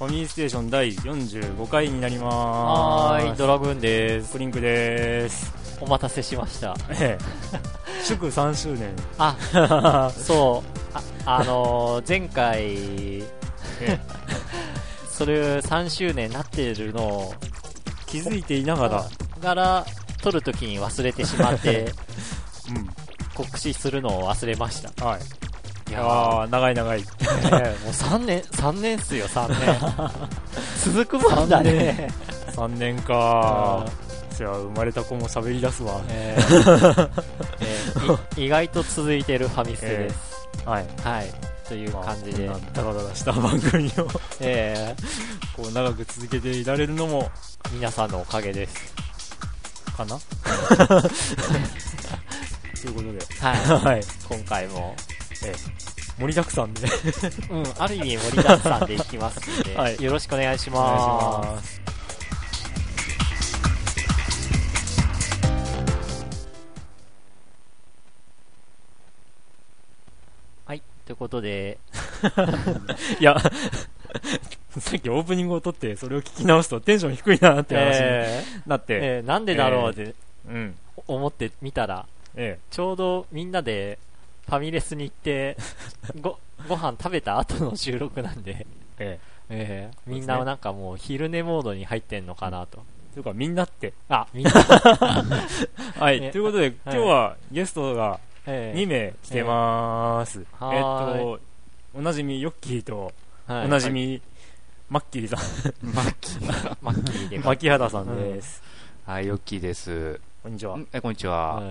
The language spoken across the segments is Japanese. ファミリーステーション第45回になりまーす。はーい、ドラグーンです。プリンクです。お待たせしました、祝3周年あそう前回それ3周年になってるのを気づいていながら撮るときに忘れてしまって、うん、告知するのを忘れました。はい、いやー長い、もう3年っすよ。3年続くもんだね。3年かー。じゃあ生まれた子も喋り出すわ。意外と続いてるファミステです、はい、という感じで、ダラダラした番組をこう長く続けていられるのも皆さんのおかげですかなということで、はい、今回も盛りだくさんで、ある意味盛りだくさんでいきますので、はい、よろしくお願いします。はい、ということでいやさっきオープニングを撮ってそれを聞き直すとテンション低いなって話になって、なんでだろうって、思ってみたら、ちょうどみんなでファミレスに行ってご飯食べた後の収録なんで、みんななんかもう昼寝モードに入ってんのかなと。というかみんなってみんなはい、ということで、今日はゲストが2名来てまーす。おなじみヨッキーと、おなじみ、マッキーさん牧原さんです。はい、ヨッキーです。こんにちは。こんにちは。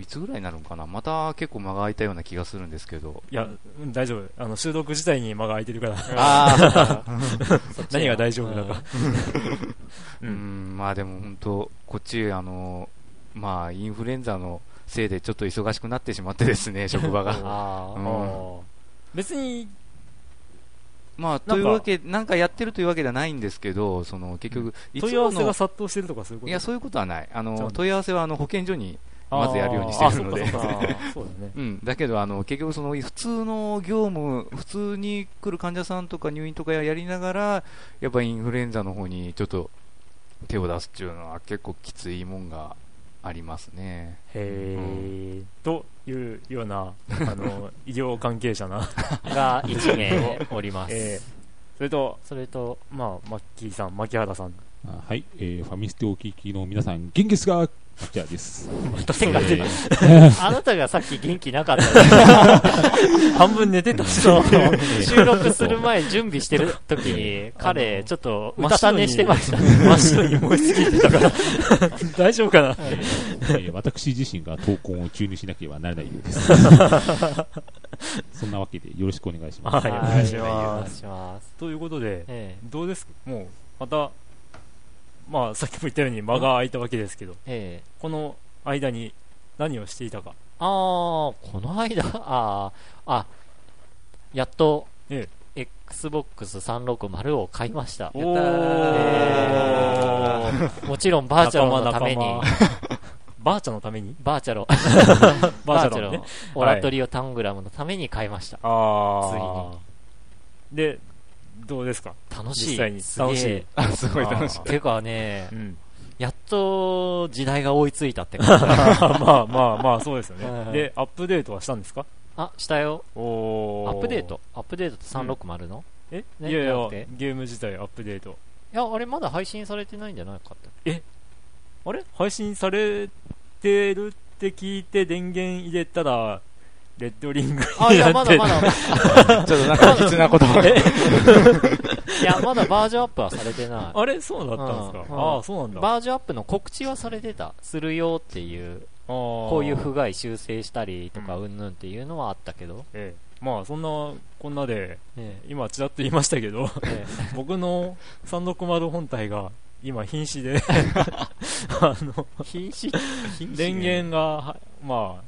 いつぐらいになるのかな。また結構間が空いたような気がするんですけど。いや、大丈夫。収録自体に間が空いてるから。何が大丈夫だか。まあでも本当こっちまあインフルエンザのせいでちょっと忙しくなってしまってですね、職場が。別に。まあ、というわけなんかやってるというわけではないんですけど、その結局一応問い合わせが殺到してるとかそういうこと。いや、そういうことはない。問い合わせは保健所にまずやるようにしているのでだけど結局その普通の業務、普通に来る患者さんとか入院とかやりながら、やっぱインフルエンザの方にちょっと手を出すっていうのは結構きついもんがありますね。というような医療関係者なが1名おります。それとマッキーさん、牧原さん。はい、ファミステお聞きの皆さん、元気ですか？じゃあです。あなたがさっき元気なかった。半分寝てたし。収録する前準備してる時に彼ちょっとうたた寝してました。真っ白に燃えすぎてたから。大丈夫かな。私自身が闘魂を注入しなければならないようです。そんなわけでよろしくお願いします。はい、お願いします。ということで、どうですか。もうまた。まあ、さっきも言ったように間が空いたわけですけど、この間に何をしていたか。この間やっと、Xbox360 を買いました。もちろんバーチャルのためにバーチャル、ね、オラトリオタングラムのために買いました。ついに。でどうですか？楽しい。実際に楽しい。すごい楽しい。てかね、やっと時代が追いついたって感じ。まあそうですよね。で、アップデートはしたんですか？したよ。アップデートって360の？いやいや、ゲーム自体アップデート。いや、あれまだ配信されてないんじゃないかって。あれ？配信されてるって聞いて電源入れたら。レッドリングになって、ちょっとなんかきつなことがいや、まだバージョンアップはされてない。あれ、そうだったんですか。そうなんだ。バージョンアップの告知はされてた、するよっていう、こういう不具合修正したりとかうんぬんっていうのはあったけど、まあそんなこんなで、今ちらっと言いましたけど、僕の360本体が今瀕死で電源が、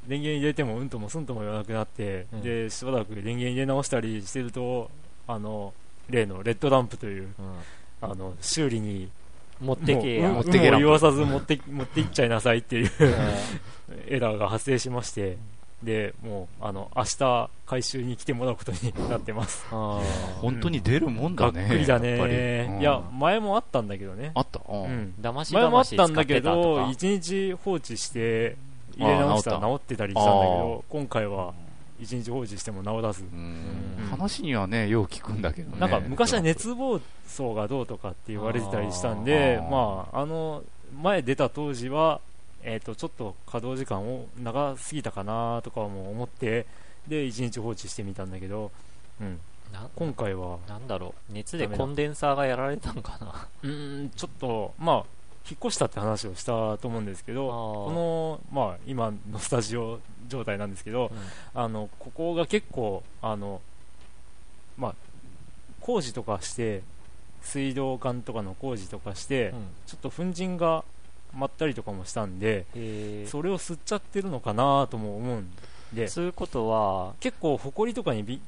電源入れてもうんともすんとも言わなくなって、でしばらく電源入れ直したりしてると、例のレッドランプという、修理に持ってけや、もう言わさず持っていっちゃいなさいっていうエラーが発生しまして、でもう明日回収に来てもらうことになってます。あ、うん、本当に出るもんだね。がっくりだね、やっぱり、うん、いや前もあったんだけどね。あった、うんうん、前もあったんだけど1日放置して入れ直したら治ってたりしたんだけど、今回は1日放置しても治らず、うん、話にはねよう聞くんだけどね。なんか昔は熱暴走がどうとかって言われてたりしたんで、まあ前出た当時はちょっと稼働時間を長すぎたかなとかも思ってで1日放置してみたんだけど、うん、今回はなんだろう、熱でコンデンサーがやられたのかな。ちょっとまあ引っ越したって話をしたと思うんですけど、この、まあ、今のスタジオ状態なんですけど、うん、ここが結構まあ、工事とかして水道管とかの工事とかして、うん、ちょっと粉塵がまったりとかもしたんで、それを吸っちゃってるのかなとも思うんで、そういうことは結構ほこりとかに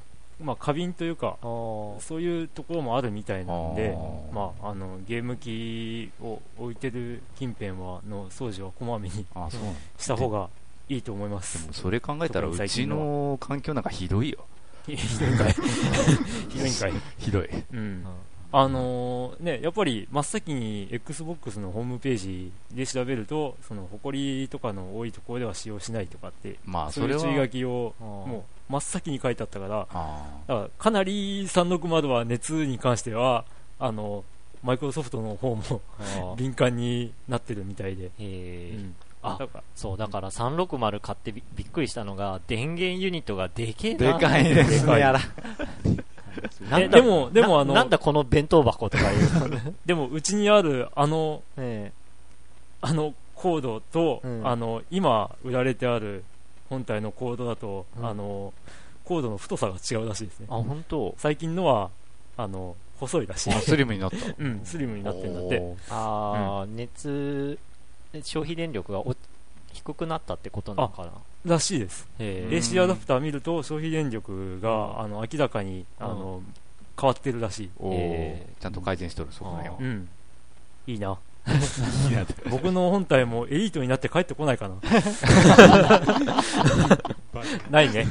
まあ、過敏というかそういうところもあるみたいなんで、まあ、ゲーム機を置いてる近辺はの掃除はこまめにした方がいいと思います。でもそれ考えたらうちの環境なんかひどいよ。ひどいんかいひどいんかいひどい、うん、ね、やっぱり真っ先に Xbox のホームページで調べるとその埃とかの多いところでは使用しないとかって、まあ、それはそういう注意書きをもう真っ先に書いてあったから、かなり360は熱に関してはマイクロソフトの方も敏感になってるみたいで、うん、そうだから360買ってびっくりしたのが電源ユニットがでけえな。でかいですね。でもなんだこの弁当箱とかいうでもうちにあるコードと、うん、今売られてある本体のコードだと、うん、コードの太さが違うらしいですね。あ、本当。最近のは細いらしい。あ、スリムになった、うん、スリムになってんだって。あ、うん、熱消費電力が低くなったってことなのかならしいです。 AC アダプター見ると消費電力が明らかに変わってるらしい。ちゃんと改善しとる、そこら辺は。いいな。僕の本体もエリートになって帰ってこないかな。ないね。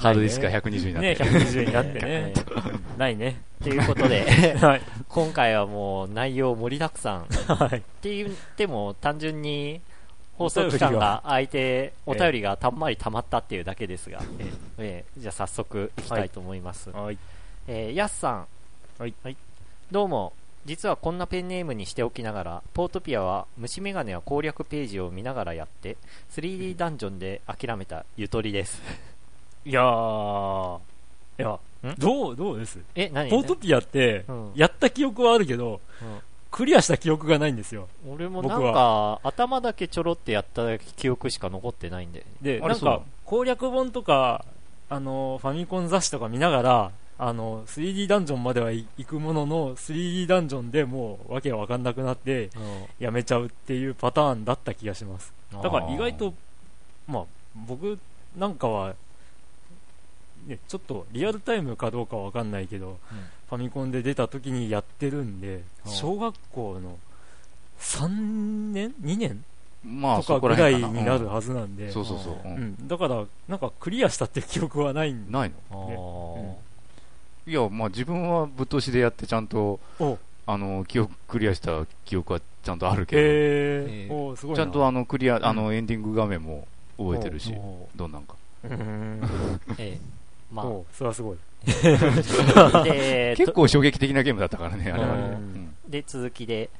ハードディスクが120になって、120になってね。ないね。ということで、はい、今回はもう内容盛りだくさん。はい、って言っても単純に放送期間が空いてお便りがたんまり溜まったっていうだけですが、じゃあ早速いきたいと思います。はい、やすさん、はい、どうも。実はこんなペンネームにしておきながらポートピアは虫眼鏡は攻略ページを見ながらやって 3D ダンジョンで諦めたゆとりです。いやー、いや、どうです。何ポートピアって、うん、やった記憶はあるけど、うん、クリアした記憶がないんですよ。俺もなんか頭だけちょろってやった記憶しか残ってないんで。で、なんか攻略本とかファミコン雑誌とか見ながら3D ダンジョンまでは行くものの 3D ダンジョンでもうわけわかんなくなってやめちゃうっていうパターンだった気がします。だから意外とまあ僕なんかは、ね、ちょっとリアルタイムかどうかわかんないけど、うん、ファミコンで出た時にやってるんで、小学校の3年2年とかぐらいになるはずなんで、だからなんかクリアしたって記憶はないんで、ないの、うん、いや、まあ自分はぶっ通しでやってちゃんとクリアした記憶はちゃんとあるけど、すごいな。ちゃんとクリア、エンディング画面も覚えてるし、どんなんかまあ、それはすごい。結構衝撃的なゲームだったからね、あれはね。で、続きで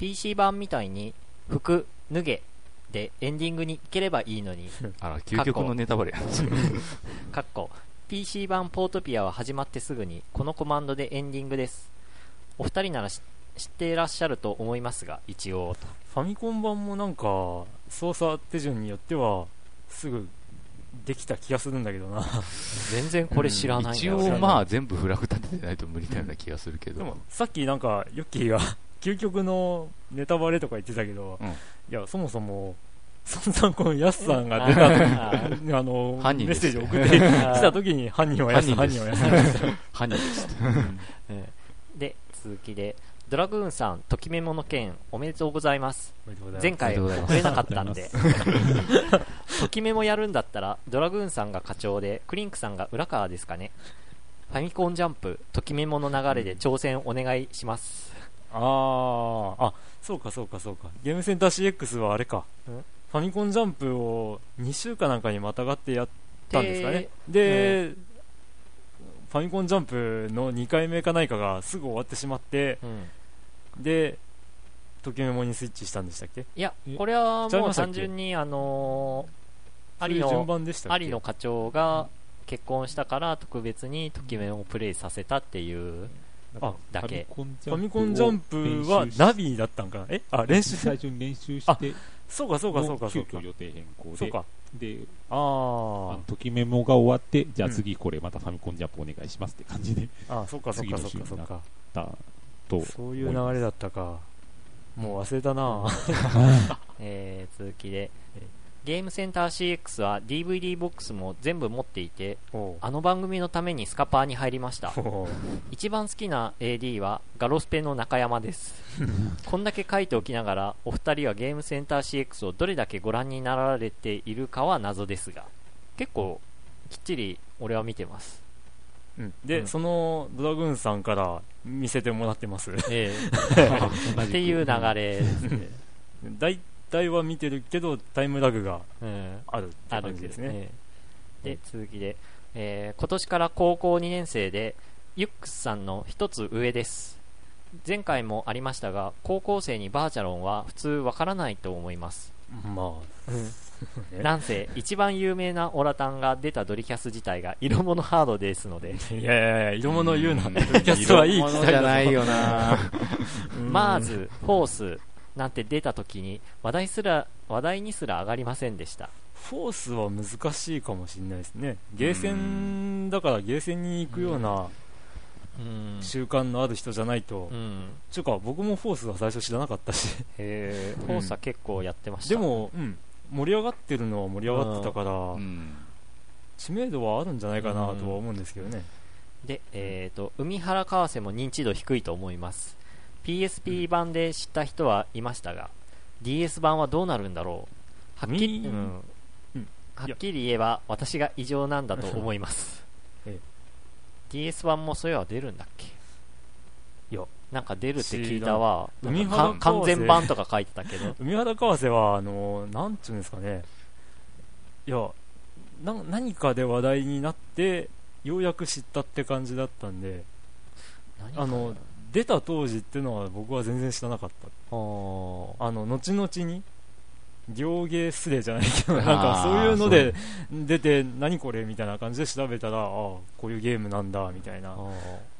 PC 版みたいに服脱げでエンディングに行ければいいのに。あら、究極のネタバレやかっこ PC 版ポートピアは始まってすぐにこのコマンドでエンディングです。お二人なら知っていらっしゃると思いますが、一応と。ファミコン版もなんか操作手順によってはすぐできた気がするんだけどな。全然これ知らないな。一応まあ全部フラグ立ててないと無理なような気がするけど、でもさっきなんかヨッキーが究極のネタバレとか言ってたけど、うん、いやそもそも散々このヤスさんが出た犯人メッセージを送ってきた時に犯人はヤス犯人はヤス犯人です。で、続きでドラグーンさんときめもの件おめでとうございます。前回送れなかったんでときめもやるんだったらドラグーンさんが課長でクリンクさんが裏川ですかね。ファミコンジャンプときめもの流れで挑戦お願いします。あ、そうかゲームセンター CX はあれか、ファミコンジャンプを2週間なんかにまたがってやったんですかね。で、ファミコンジャンプの2回目かないかがすぐ終わってしまって、でときめもにスイッチしたんでしたっけ。いや、これはもう単純に有野課長が結婚したから特別にときめもをプレイさせたっていうだけ。ファミコンジャンプはナビだったんかな。練習最初に練習して、そうか急遽予定変更で、ときメモが終わってじゃあ次これまたファミコンジャンプお願いしますって感じで、そうかそういう流れだったか、もう忘れたな続きで、ゲームセンター CX は DVD ボックスも全部持っていて、あの番組のためにスカパーに入りました。一番好きな AD はガロスペの中山ですこんだけ書いておきながらお二人はゲームセンター CX をどれだけご覧になられているかは謎ですが、結構きっちり俺は見てます。で、そのドラグーンさんから見せてもらってますっていう流れですねだい体は見てるけどタイムラグがあるって感じですね。で、続きで、今年から高校2年生でユックスさんの一つ上です。前回もありましたが高校生にバーチャロンは普通わからないと思います。なんせ一番有名なオラタンが出たドリキャス自体が色物ハードですのでいや色物言うなね。ドリキャスはいい機体じゃないよなマーズ、フォースなんて出た時に話題にすら上がりませんでした。フォースは難しいかもしれないですね。ゲーセンだからゲーセンに行くような習慣のある人じゃないと、ちゅうか僕もフォースは最初知らなかったしフォースは結構やってました。でも、盛り上がってるのは盛り上がってたから、知名度はあるんじゃないかなとは思うんですけどね。で、海原川瀬も認知度低いと思います。PSP 版で知った人はいましたが、DS 版はどうなるんだろう。はっきり言えば私が異常なんだと思いますDS 版もそういうのは出るんだっけ。いや、なんか出るって聞いたわ。完全版とか書いてたけど海原川瀬はなんていうんですかね、いや何かで話題になってようやく知ったって感じだったんで、出た当時っていうのは僕は全然知らなかった。後々に両芸スレじゃないけどなんかそういうので出て何これみたいな感じで調べたら、こういうゲームなんだみたいな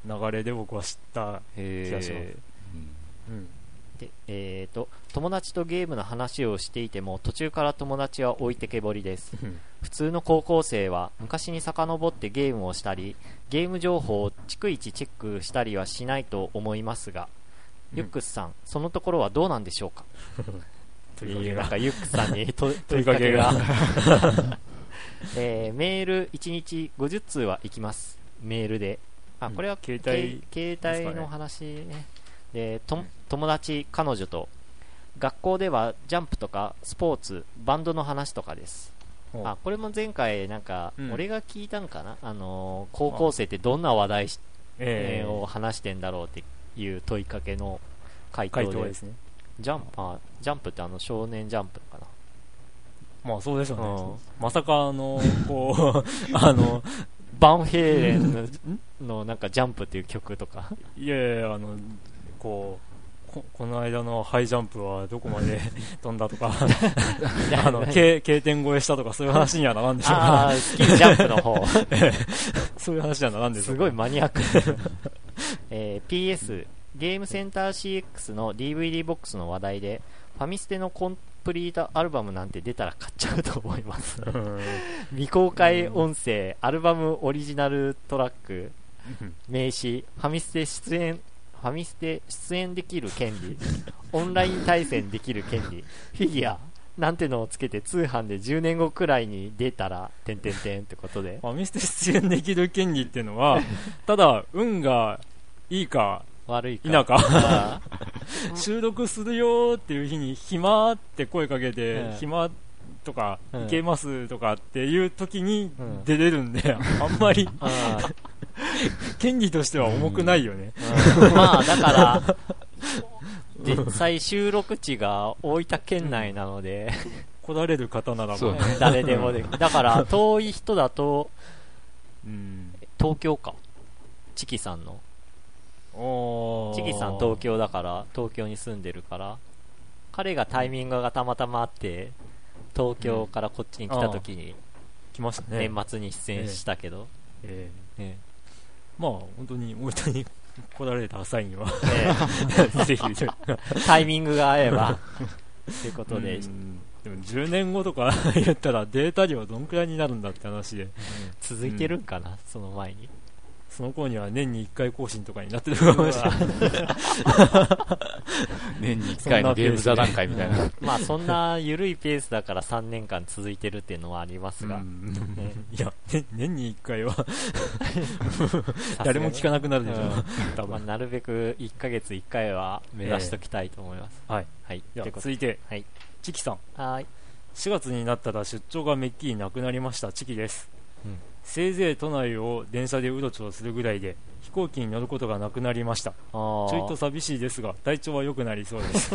流れで僕は知った気がします。で、友達とゲームの話をしていても途中から友達は置いてけぼりです普通の高校生は昔に遡ってゲームをしたりゲーム情報を逐一チェックしたりはしないと思いますが、ユックスさんそのところはどうなんでしょうかなんかユックスさんに問いかけがメール1日50通は行きます。メールでこれは携帯の話ね。で、友達、彼女と学校ではジャンプとかスポーツ、バンドの話とかです。これも前回なんか俺が聞いたんかな、高校生ってどんな話題を話してんだろうっていう問いかけの回答ですね。ジャンプって少年ジャンプかな。そうでしょうね。まさかバンヘイレンのなんかジャンプっていう曲とかいやこの間のハイジャンプはどこまで飛んだとかK 点超えしたとかそういう話にはならんでしょうかスキージャンプの方そういう話にはならんでしょうか。すごいマニアックPS ゲームセンター CX の DVD ボックスの話題でファミステのコンプリートアルバムなんて出たら買っちゃうと思います未公開音声、アルバムオリジナルトラック、名刺、ファミステ出演できる権利、オンライン対戦できる権利、フィギュアなんてのをつけて通販で10年後くらいに出たら…ってことでファミステ出演できる権利っていうのはただ運がいいか悪いか田舎収録するよっていう日に暇って声かけて、暇とか行けますとかっていう時に出れるんで、あんまり権利としては重くないよね、まあだから実際収録地が大分県内なので来られる方ならば、ね、誰でもでだから遠い人だと、東京かチキさんのチキさん東京だから東京に住んでるから彼がタイミングがたまたまあって東京からこっちに来た時に来ましたね、年末に出演したけど、まあ本当に大分に来られた際には、ぜひタイミングが合えばということで、でも10年後とか言ったらデータ量どんくらいになるんだって話で、続いてるんかな、その前にその頃には年に1回更新とかになってるかもしれない年に1回のゲーム座談会みたいなまあそんな緩いペースだから3年間続いてるっていうのはありますが、いや、年に1回は誰も聞かなくなるでしょう、多分、まあ、なるべく1ヶ月1回は目指しておきたいと思います、はい、では続いて、チキさん、はい、4月になったら出張がめっきりなくなりました。チキです。せいぜい都内を電車でうろちょろするぐらいで飛行機に乗ることがなくなりました。ちょいと寂しいですが体調は良くなりそうです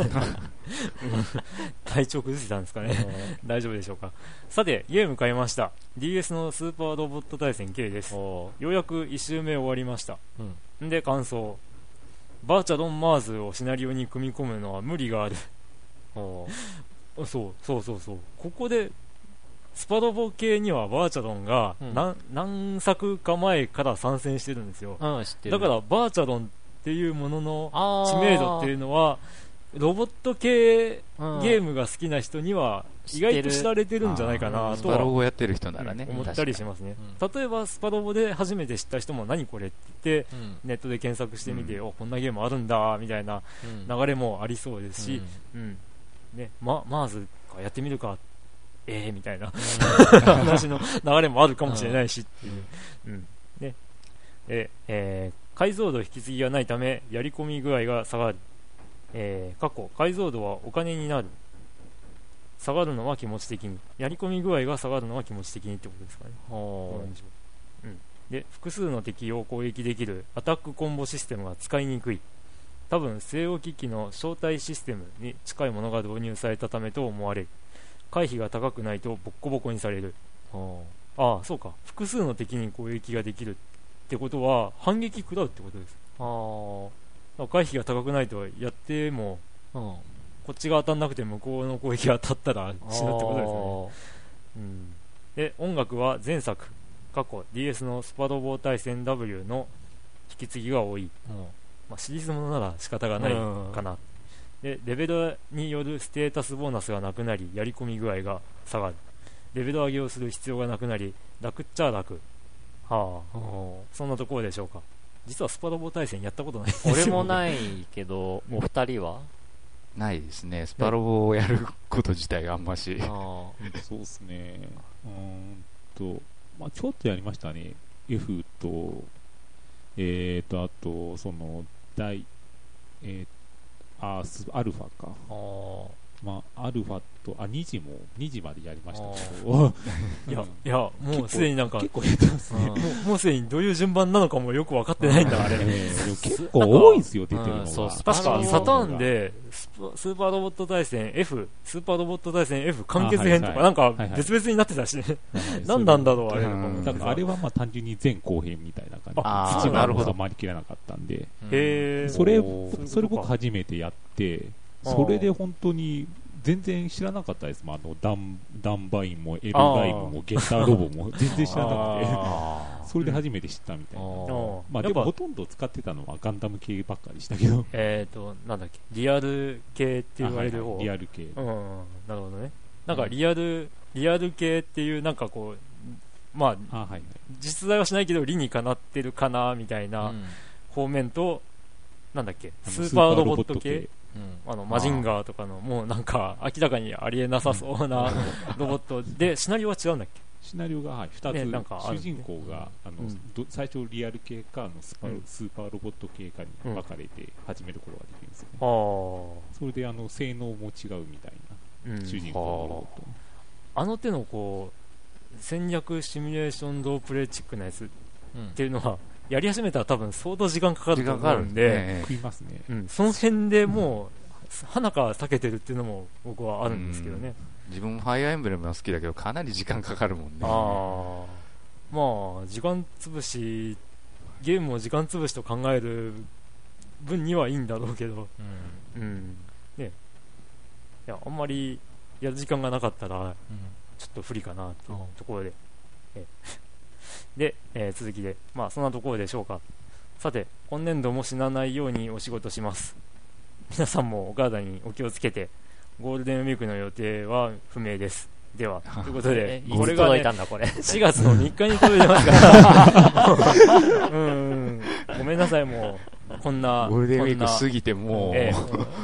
体調崩してたんですかね大丈夫でしょうか。さてゲーム買いました。 DS のスーパーロボット対戦 K です。ようやく1周目終わりました、で感想、バーチャロンマーズをシナリオに組み込むのは無理があるそうここでスパロボ系にはバーチャロンが 何作か前から参戦してるんですよ、知ってる。だからバーチャロンっていうものの知名度っていうのはロボット系ゲームが好きな人には意外と知られてるんじゃないかなと、スパロボやってる人ならね、思ったりしますね、例えばスパロボで初めて知った人も何これって言ってネットで検索してみて、こんなゲームあるんだみたいな流れもありそうですし、マーズかやってみるかみたいな話の流れもあるかもしれないしっていう、解像度引き継ぎがないためやり込み具合が下がる、過去解像度はお金になる、下がるのは気持ち的に、やり込み具合が下がるのは気持ち的にってことですかね。で複数の敵を攻撃できるアタックコンボシステムが使いにくい、多分西欧機器の招待システムに近いものが導入されたためと思われる、回避が高くないとボッコボコにされる。ああそうか、複数の敵に攻撃ができるってことは反撃食らうってことです。回避が高くないとやっても、こっちが当たんなくて向こうの攻撃が当たったら死ぬってことですね、で音楽は前作過去 DS のスパロボ対戦 W の引き継ぎが多い、シリーズものなら仕方がないかな、でレベルによるステータスボーナスがなくなりやり込み具合が下がる、レベル上げをする必要がなくなり楽っちゃ楽、そんなところでしょうか。実はスパロボ対戦やったことないですよ、ね、俺もないけどお二人はないですね。スパロボをやること自体があんましそうですね、ちょっとやりましたね F とあとそのアルファか、アルファと2時までやりましたけどいやもうすでになんか結構やってますねもうすでにどういう順番なのかもよく分かってないんだあれ結構多いんですよ出てるのが、確かサターンでスーパーロボット対戦 F スーパーロボット対戦 F 完結編とか、なんか別々になってたし、何なんだろうあれだから、あれはまあ単純に前後編みたいな感じ、土があるほど回りきらなかったんで、それ僕初めてやって、それで本当に全然知らなかったです、ダンバインもエルガイムもゲッターロボも全然知らなくてそれで初めて知ったみたいな、でもほとんど使ってたのはガンダム系ばっかりしたけどなんだっけリアル系って言われる方、リアル系、なるほどね。なんかリアル系っていうなんかこう実在はしないけど理にかなってるかなみたいな方面と、なんだっけスーパーロボット系、マジンガーとかのもうなんか明らかにありえなさそうなロボットでシナリオは違うんだっけシナリオが、はい、2つ、ね、なんかあるんですね、主人公が最初リアル系かスーパーロボット系かに分かれて始めることができるんですよね、うん、それで性能も違うみたいな、うん、主人公のロボット、手のこう戦略シミュレーションロープレイチックなやつっていうのは、うん、やり始めたら多分相当時間かかると思うんで、食いますね、うん、その辺でもう花から避けてるっていうのも僕はあるんですけどね、うん、自分もファイアーエンブレムは好きだけどかなり時間かかるもんね。あ、まあ時間潰し、ゲームを時間潰しと考える分にはいいんだろうけど、うんうんね、いやあんまりやる時間がなかったらちょっと不利かなっていうところで、うん、で、続きで、まあそんなところでしょうか。さて、今年度も死なないようにお仕事します。皆さんもお体にお気をつけて。ゴールデンウィークの予定は不明です。ではということでこれが、ね、4月の3日に届いてますからうんごめんなさい、もうこんなゴールデンウィーク過ぎてもう、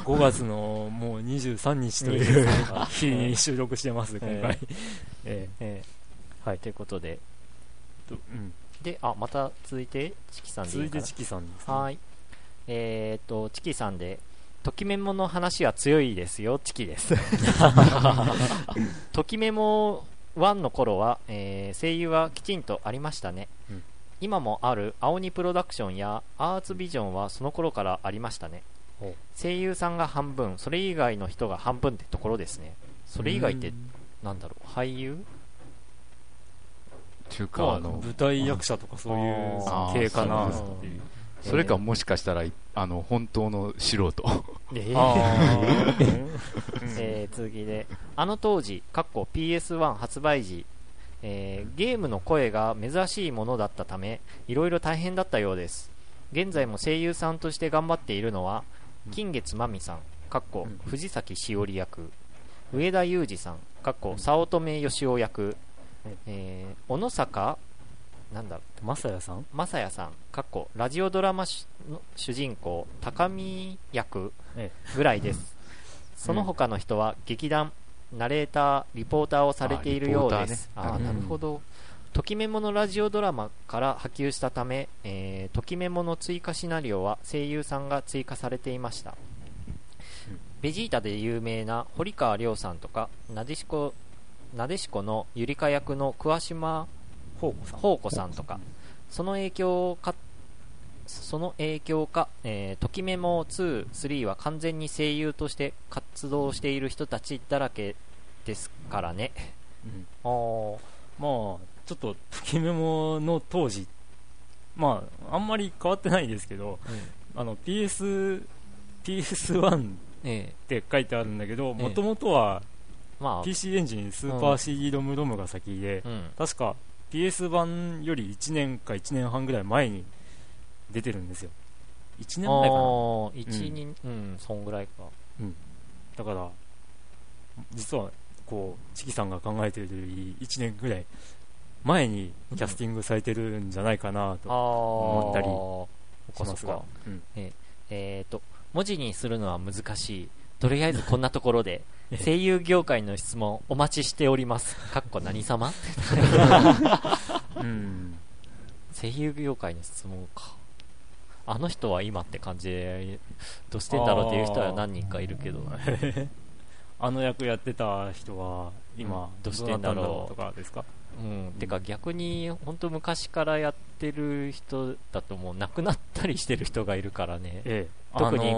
5月のもう23日という日に収録してます今回はい、ということでうん、でまた続いてチキさんでいいかな。続いてチキさんですね。はい、チキさんでときメモの話は強いですよ、チキですときメモ1の頃は、声優はきちんとありましたね、うん、今もある青鬼プロダクションやアーツビジョンはその頃からありましたね、うん、声優さんが半分、それ以外の人が半分ってところですね。それ以外ってなんだろう、俳優中か舞台役者とかそういう系かな。それかもしかしたら本当の素人続きで、当時 PS1 発売時、ゲームの声が珍しいものだったためいろいろ大変だったようです。現在も声優さんとして頑張っているのは金月まみさん、藤崎しおり役、上田裕二さん、早乙女義雄役、小野坂なんだろう、マサヤさんラジオドラマの主人公高見役ぐらいです、うん、その他の人は劇団、ナレーター、リポーターをされているようです。あ、なるほど、うん、ときメモのラジオドラマから波及したため、ときメモの追加シナリオは声優さんが追加されていました。ベジータで有名な堀川亮さんとかなでしこのゆりか役の桑島宝子さんとか、その影響か、ときメモ2、3は完全に声優として活動している人たちだらけですからね、うん、まあちょっとときメモの当時、まああんまり変わってないですけど、うん、PS1 って書いてあるんだけど、もともとはまあ、PC エンジン、スーパー CD ロムロムが先で、うん、確か PS 版より1年か1年半ぐらい前に出てるんですよ。1年前かな、1、うん、うん、そんぐらいか、うん、だから実はこうチキさんが考えてる1年ぐらい前にキャスティングされてるんじゃないかなと思ったりしますが、うん、文字にするのは難しい。とりあえずこんなところで声優業界の質問お待ちしております何様、うん、声優業界の質問か。あの人は今って感じでどうしてんだろうっていう人は何人かいるけどあの役やってた人は今どうしてんだろうとかですか、うん、てか逆に本当昔からやってる人だともう亡くなったりしてる人がいるからね、ええ、特に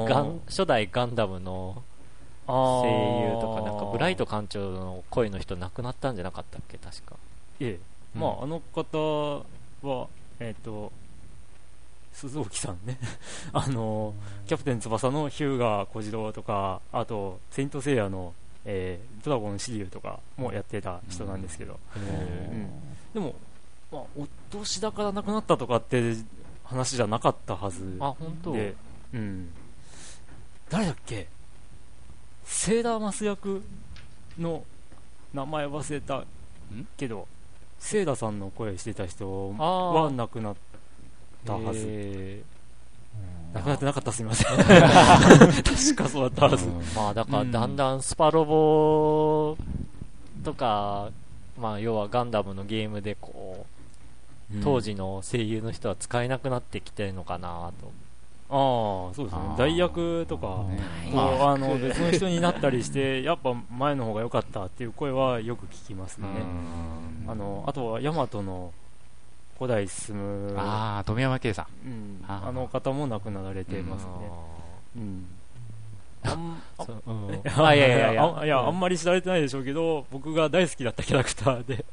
初代ガンダムの声優と なんかブライト艦長の声の人亡くなったんじゃなかったっけ確か、ええ、まあ、うん、あの方は鈴木さんねキャプテン翼のヒューガー小次郎とか、あとセイントセイヤの、ドラゴンシリウとかもやってた人なんですけど、うんうん、でも、まあ、お年だから亡くなったとかって話じゃなかったはずで、あ、本当、うん、誰だっけ、セーラーマス役の名前忘れたけどセーラさんの声してた人は亡くなったはず、亡くなってなかった、すみません確かそうだったはず、まあ、だからだんだんスパロボとかまあ、要はガンダムのゲームでこう、うん、当時の声優の人は使えなくなってきてるのかなと。ああ、そうですね。代役とか、別の人になったりしてやっぱ前の方が良かったっていう声はよく聞きますね。あとはヤマトの古代進む、ああ、富山圭さん、うん、あの方も亡くなられていますね。うん。あんまり知られてないでしょうけど、僕が大好きだったキャラクターで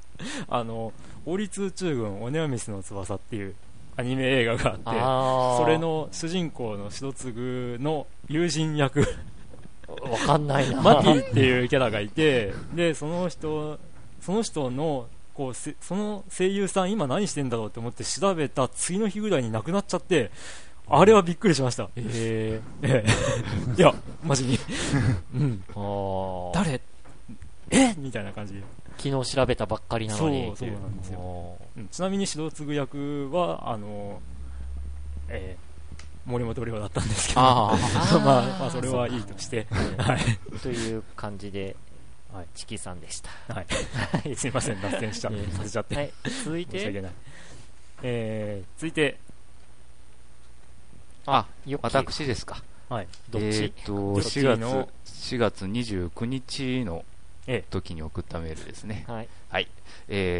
王立宇宙軍オネアミスの翼っていうアニメ映画があって、それの主人公の白継の友人役わかんないなマティっていうキャラがいて、でその人のこうその声優さん今何してんだろうって思って調べた次の日ぐらいに亡くなっちゃって、あれはびっくりしました。いやマジに、うん、あ、誰みたいな感じで、昨日調べたばっかりなのに。そうなんですよ。ちなみに白継役は森本亮だったんですけど、あまあそれはいいとして、はい、という感じで、はい、チキさんでした。はい、すいません脱線したさせちゃって、はい、続いて申し訳ない、続いて私ですか。はい。4月29日の時に送ったメールですね。はい。はい。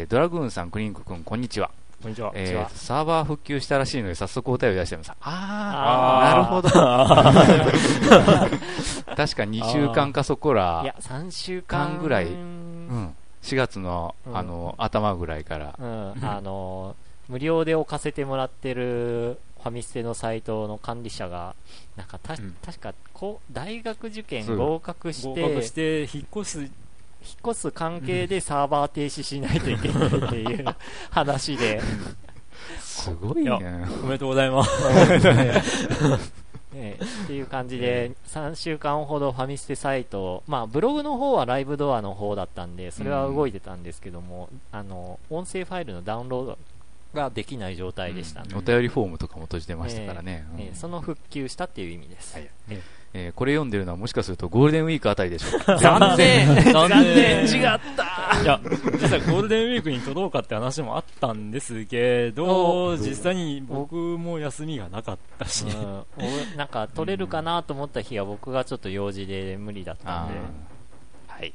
ドラグーンさん、クリンク君、こんにちは。こんにちは。サーバー復旧したらしいので、早速お便り出しちゃいました。なるほど。確か2週間かそこら。いや、3週間ぐらい。うん。4月の、頭ぐらいから。うん。無料で置かせてもらってるファミステのサイトの管理者がなんか確か大学受験合格して引っ越す関係でサーバー停止しないといけないっていう話で、すごいね。おめでとうございますっていう感じで3週間ほどファミステサイト、まあ、ブログの方はライブドアの方だったんでそれは動いてたんですけども、音声ファイルのダウンロードができない状態でした、お便りフォームとかも閉じてましたからね、その復旧したっていう意味です、はい、これ読んでるのはもしかするとゴールデンウィークあたりでしょうか。残念違った。いや実はゴールデンウィークに届くかって話もあったんですけど、実際に僕も休みがなかったし、なんか取れるかなと思った日は僕がちょっと用事で無理だったんで、はい、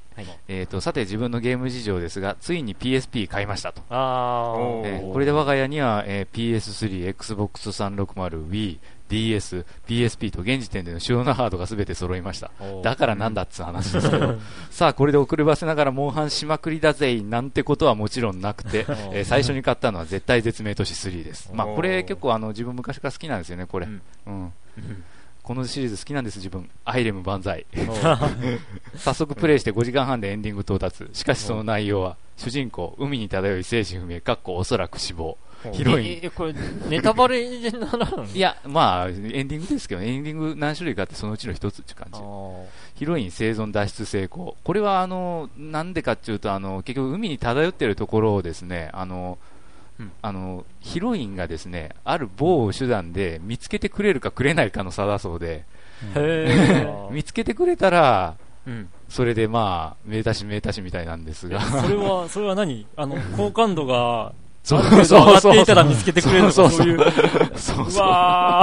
さて自分のゲーム事情ですが、ついに PSP 買いましたと。これで我が家には、PS3、Xbox360、Wii、DS、PSP と現時点での主要なハードが全て揃いました。だからなんだっつう話ですけどさあこれで遅ればせながらモンハンしまくりだぜなんてことはもちろんなくて、最初に買ったのは絶対絶命都市3です。まあ、これ結構自分昔から好きなんですよねこれ、このシリーズ好きなんです自分。アイレム万歳早速プレイして5時間半でエンディング到達。しかしその内容は主人公海に漂い生死不明かっこおそらく死亡、ヒロイン、これネタバレにならない？いやまあエンディングですけど、エンディング何種類かあってそのうちの一つって感じ。ヒロイン生存脱出成功。これはなんでかっていうと結局海に漂っているところをですねヒロインがですねある某手段で見つけてくれるかくれないかの差だそうで、見つけてくれたら、それでまあめでたしみたいなんですが、それは何好感度が上がっていたら見つけてくれるのか、そういううわ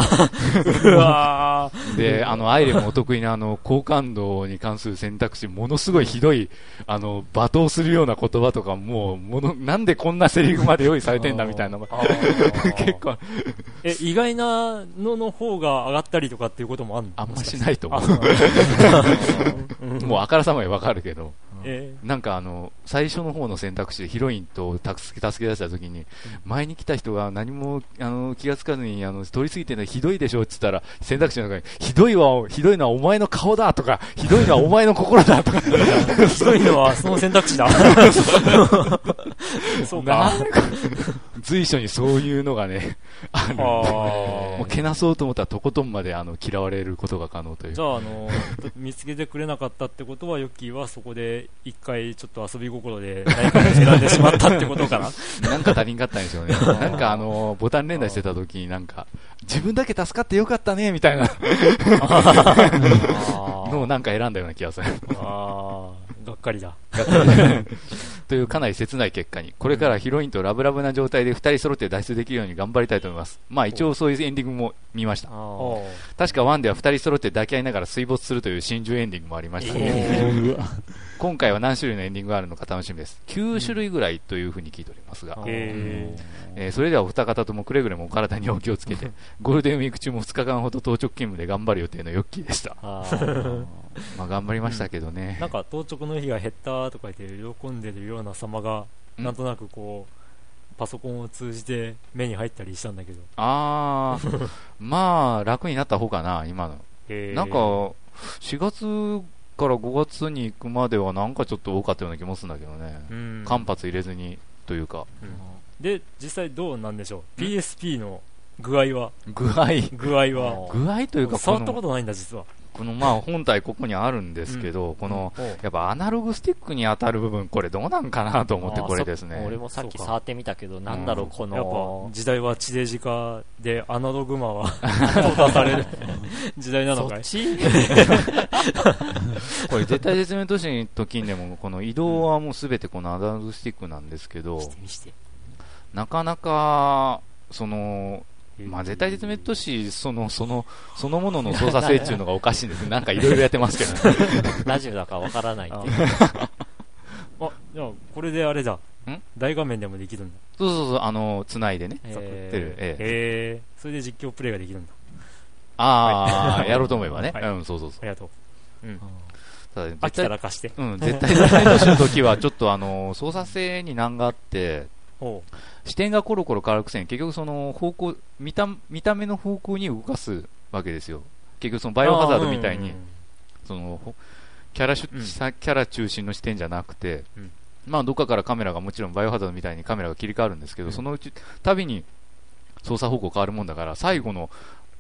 ーでアイレムお得意な好感度に関する選択肢ものすごいひどい罵倒するような言葉とかもなんでこんなセリフまで用意されてんだみたいな結構意外なの方が上がったりとかっていうこともあるの？あんましないと思うもうあからさまにわかるけど、なんか最初の方の選択肢でヒロインと助け出した時に前に来た人が何も気がつかずに通り過ぎてるのひどいでしょって言ったら選択肢の中にひどいのはお前の顔だとかひどいのはお前の心だとかひどいのはその選択肢だそうか随所にそういうのがねある。もうけなそうと思ったらとことんまで嫌われることが可能という。じゃあ見つけてくれなかったってことはヨッキーはそこで一回ちょっと遊び心で何かに選んでしまったってことかななんか足りんかったんでしょうねなんかボタン連打してた時になんか自分だけ助かってよかったねみたいなのをなんか選んだような気がする。がっかりだというかなり切ない結果に。これからヒロインとラブラブな状態で2人揃って脱出できるように頑張りたいと思います。まあ一応そういうエンディングも見ました。確か1では2人揃って抱き合いながら水没するという心中エンディングもありました、今回は何種類のエンディングがあるのか楽しみです。9種類ぐらいというふうに聞いておりますが、それではお二方ともくれぐれもお体にお気をつけてゴールデンウィーク中も2日間ほど当直勤務で頑張る予定のヨッキーでした。まあ頑張りましたけどね、なんか当直の日が減ったとか言って喜んでるような様がなんとなくこうパソコンを通じて目に入ったりしたんだけど、まあ楽になった方かな今の。なんか4月から5月に行くまではなんかちょっと多かったような気もするんだけどね、間髪入れずにというか、で実際どうなんでしょう PSP の具合は。具合というか触ったことないんだ実は。このまあ本体ここにあるんですけど、このやっぱアナログスティックに当たる部分これどうなんかなと思って、これですね俺もさっき触ってみたけどなんだろうこの、やっぱ時代は地デジ化でアナログマは淘汰される時代なのかいこれ絶対絶命都市の時にでもこの移動はもうすべてこのアナログスティックなんですけど、なかなかそのまあ、絶対絶滅都市そのものの操作性っていうのがおかしいんです。なんかいろいろやってますけど、ラジオだからわからないってあ、じゃあこれであれだ、大画面でもできるんだ。そう繋いでね、それで実況プレイができるんだ。やろうと思えばね、そうありがとう。飽きたら貸して。絶対絶滅都市の時はちょっと操作性に難があって、視点がコロコロ変わるくせに結局その方向見た目の方向に動かすわけですよ。結局そのバイオハザードみたいにそのキャラ中心の視点じゃなくて、まあどっかからカメラが、もちろんバイオハザードみたいにカメラが切り替わるんですけど、そのうち度に操作方向変わるもんだから、最後の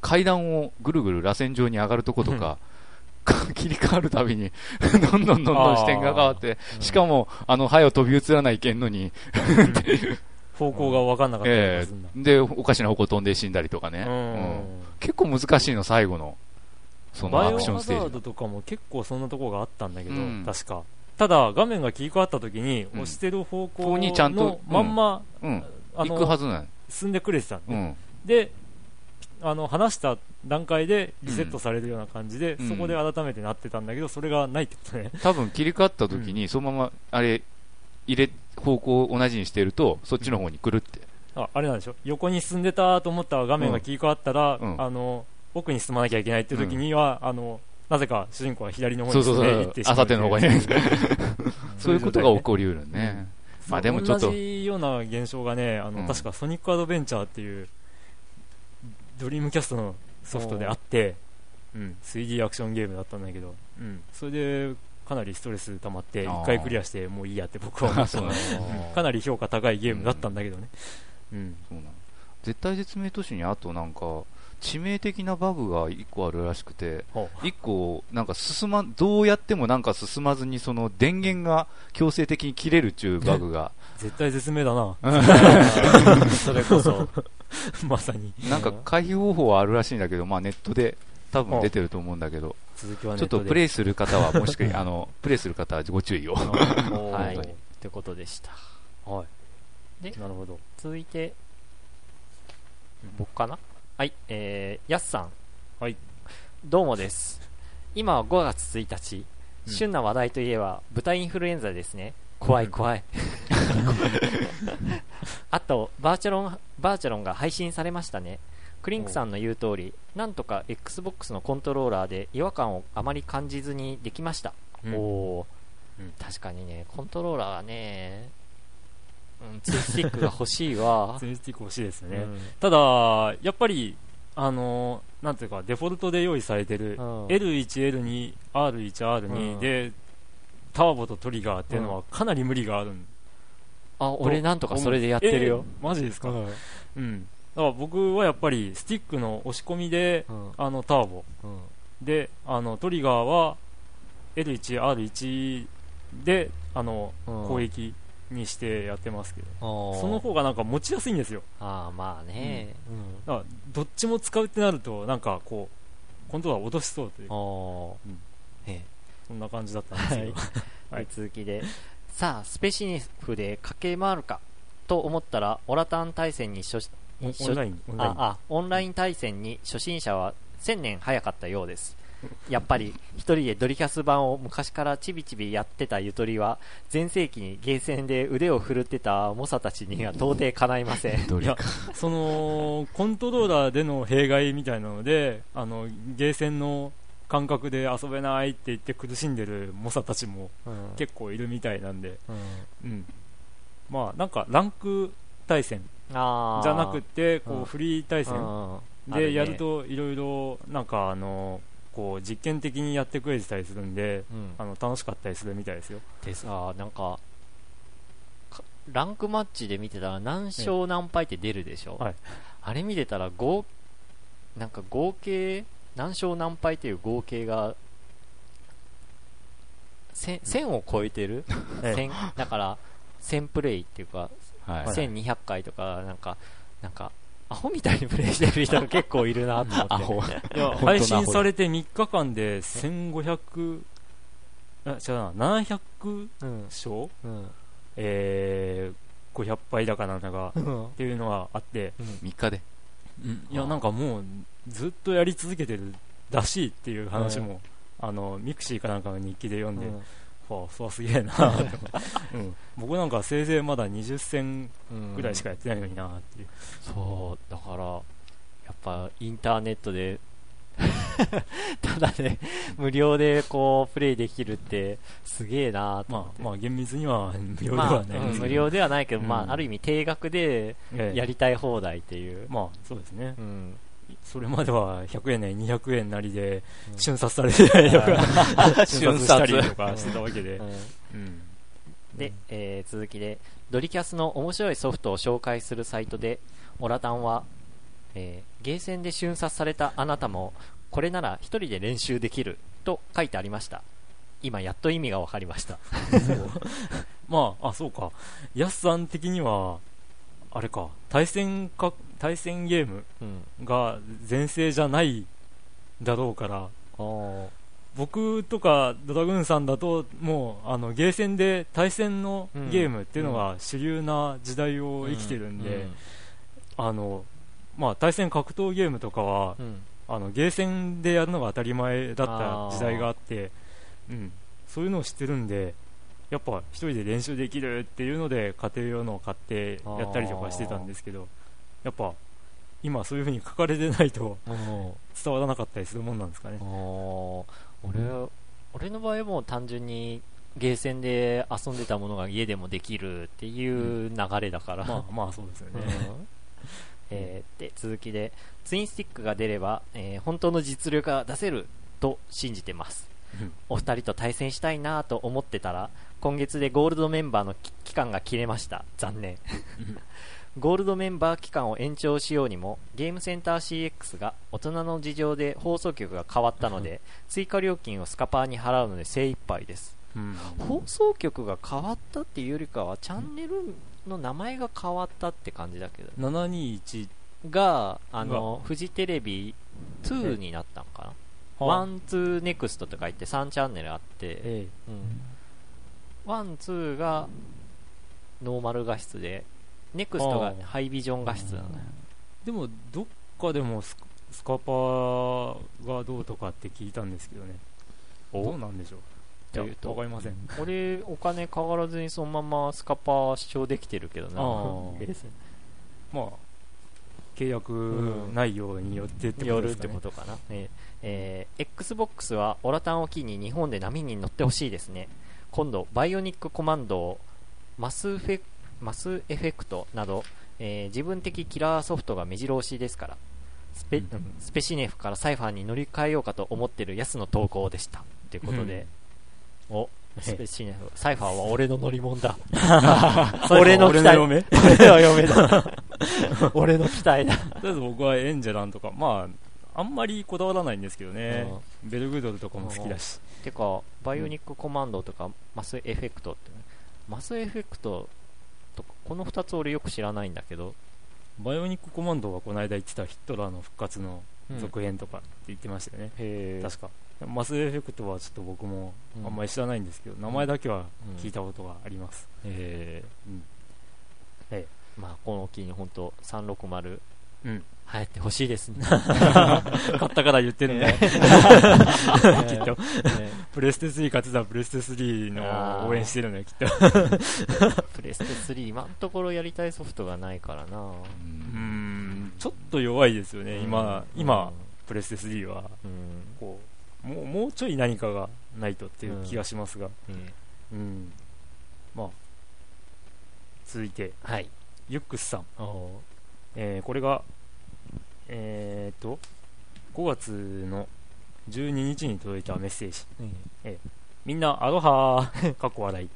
階段をぐるぐる螺旋状に上がるとことか切り替わるたびにどんどん視点が変わって、しかも早飛び移らないけんのに方向が分かんなかったりするんだ。でおかしな方向飛んで死んだりとかね、結構難しいの最後のそのアクションステージ。バイオハザードとかも結構そんなところがあったんだけど、確かただ画面が切り替わった時に押してる方向のまんま行くはずない進んでくれてたんで、で離した段階でリセットされるような感じで、そこで改めてなってたんだけど、それがないってことね。多分切り替わった時にそのままあれ方向を同じにしてるとそっちの方に来るって、あれなんでしょ。横に進んでたと思ったら画面が切り替わったら、奥に進まなきゃいけないって時には、なぜか主人公は左の方に進んでいってしまう。そうそうそう、あさっての方がいいそういうことが起こりうるね。まあでもちょっと同じような現象がね、確かソニックアドベンチャーっていうドリームキャストのソフトであって、3D アクションゲームだったんだけど、それでかなりストレス溜まって1回クリアしてもういいやって僕は思ったかなり評価高いゲームだったんだけどね、そうなん。絶対絶命都市にあとなんか致命的なバグが1個あるらしくて、1個なんかどうやってもなんか進まずにその電源が強制的に切れるっていうバグが絶対絶命だなそれこそまさになんか回避方法はあるらしいんだけど、まあネットで多分出てると思うんだけど、ちょっとプレイする方はもしくはプレイする方はご注意をということでした。で、なるほど。続いて僕かな。やすさん、どうもです。今は5月1日、旬な話題といえば豚インフルエンザですね。怖いあとバーチャロンが配信されましたね。クリンクさんの言う通り、なんとか Xbox のコントローラーで違和感をあまり感じずにできました。確かにね、コントローラーはね、ツイスティックが欲しいわ。ツイスティック欲しいですね。ただやっぱりなんていうかデフォルトで用意されてる、L1、L2、R1、R2 でターボとトリガーっていうのはかなり無理がある。俺なんとかそれでやってるよ。マジですか。だから僕はやっぱりスティックの押し込みで、ターボ、でトリガーは L1、R1 で攻撃にしてやってますけど、その方がなんか持ちやすいんですよ。まあね、だからどっちも使うってなるとなんかこうコントローラー落としそうという、そんな感じだったんですけど、はいはい、続きでさあスペシニフで駆け回るかと思ったらオラタン対戦にオンライン対戦に初心者は1000年早かったようです。やっぱり一人でドリキャス版を昔からちびちびやってたゆとりは全盛期にゲーセンで腕を振るってた猛者たちには到底かないません。いやそのコントローラーでの弊害みたいなのでゲーセンの感覚で遊べないって言って苦しんでる猛者たちも結構いるみたいなんで、うんうん、まあなんかランク対戦じゃなくてこうフリー対戦でやるといろいろなんかこう実験的にやってくれてたりするんで、うん、楽しかったりするみたいですよ。でさなんかランクマッチで見てたら何勝何敗って出るでしょ、はい、あれ見てたらなんか合計何勝何敗っていう合計が1000を超えてるだから1000プレイっていうか、はい、1200回とかなんかアホみたいにプレイしてる人が結構いるなと思っていや配信されて3日間で1500700勝、うんうん500敗だかなんだかっていうのがあって、うん、3日で、うん、いやなんかもうずっとやり続けてるらしいっていう話も、ミクシーかなんかの日記で読んで、うんそうすげえなーって、うん、僕なんかせいぜいまだ20戦ぐらいしかやってないのになーっていう、うん、そうだからやっぱインターネットでただね無料でこうプレイできるってすげえなーと思って、まあ厳密には無料ではない、無料ではないけど、うん、まあある意味定額でやりたい放題っていう、まあそうですね、うんそれまでは100円なり200円なりで瞬殺されてたりとか、瞬殺したりとかしてたわけで、うん、で、続きでドリキャスの面白いソフトを紹介するサイトでオラタンは、ゲーセンで瞬殺されたあなたもこれなら一人で練習できると書いてありました。今やっと意味が分かりましたまあ、あそうかヤスさん的にはあれか対戦ゲームが全盛じゃないだろうから、うん、僕とかドラグーンさんだともうゲーセンで対戦のゲームっていうのが主流な時代を生きてるんで、うんうんまあ、対戦格闘ゲームとかは、うん、ゲーセンでやるのが当たり前だった時代があって、うん、そういうのを知ってるんでやっぱ一人で練習できるっていうので家庭用のを買ってやったりとかしてたんですけどやっぱ今そういう風に書かれてないと伝わらなかったりするもんなんですかね。俺の場合も単純にゲーセンで遊んでたものが家でもできるっていう流れだから、うん、まあそうですよね、うんで続きでツインスティックが出れば、本当の実力が出せると信じてます。お二人と対戦したいなと思ってたら今月でゴールドメンバーの期間が切れました。残念ゴールドメンバー期間を延長しようにもゲームセンター CX が大人の事情で放送局が変わったので追加料金をスカパーに払うので精一杯です、うん、放送局が変わったっていうよりかはチャンネルの名前が変わったって感じだけど721がフジテレビ2になったのかなワンツーネクストとか言って3チャンネルあってワンツーがノーマル画質でネクストがハイビジョン画質なのよ。でもどっかでもスカパーがどうとかって聞いたんですけどね。どうなんでしょうというと分かりません。俺お金かからずにそのままスカパー視聴できてるけどなまあ契約内容によってってことですかね、よるってことかな、Xbox はオラタンを機に日本で波に乗ってほしいですね。今度バイオニックコマンドマスエフェクトなど、自分的キラーソフトが目白押しですからスペシネフからサイファーに乗り換えようかと思ってるヤスの投稿でしたということで、うん、スペシネフサイファーは俺の乗り物だ俺の期待だとりあえず僕はエンジェランとか、まあ、あんまりこだわらないんですけどね、うん、ベルグドルとかも好きだし、うん、てかバイオニックコマンドとか、うん、マスエフェクトって、ね、マスエフェクトとかこの2つ俺よく知らないんだけどバイオニックコマンドはこの間言ってたヒットラーの復活の続編とかって言ってましたよね、うん、確かマスエフェクトはちょっと僕もあんまり知らないんですけど、うん、名前だけは聞いたことがあります、うんうん、まあ、この機に本当360、うん、流行ってほしいですね。買ったから言ってるね、きっと、プレステ3買ってたらプレステ3の応援してるねきっと。プレステ3今のところやりたいソフトがないからな。ちょっと弱いですよね、今プレステ3は、こうもうちょい何かがないとっていう気がしますが、まあ、続いて、はい、ユックスさん、これが、5月の12日に届いたメッセージ、みんなアロハーかっこ笑い。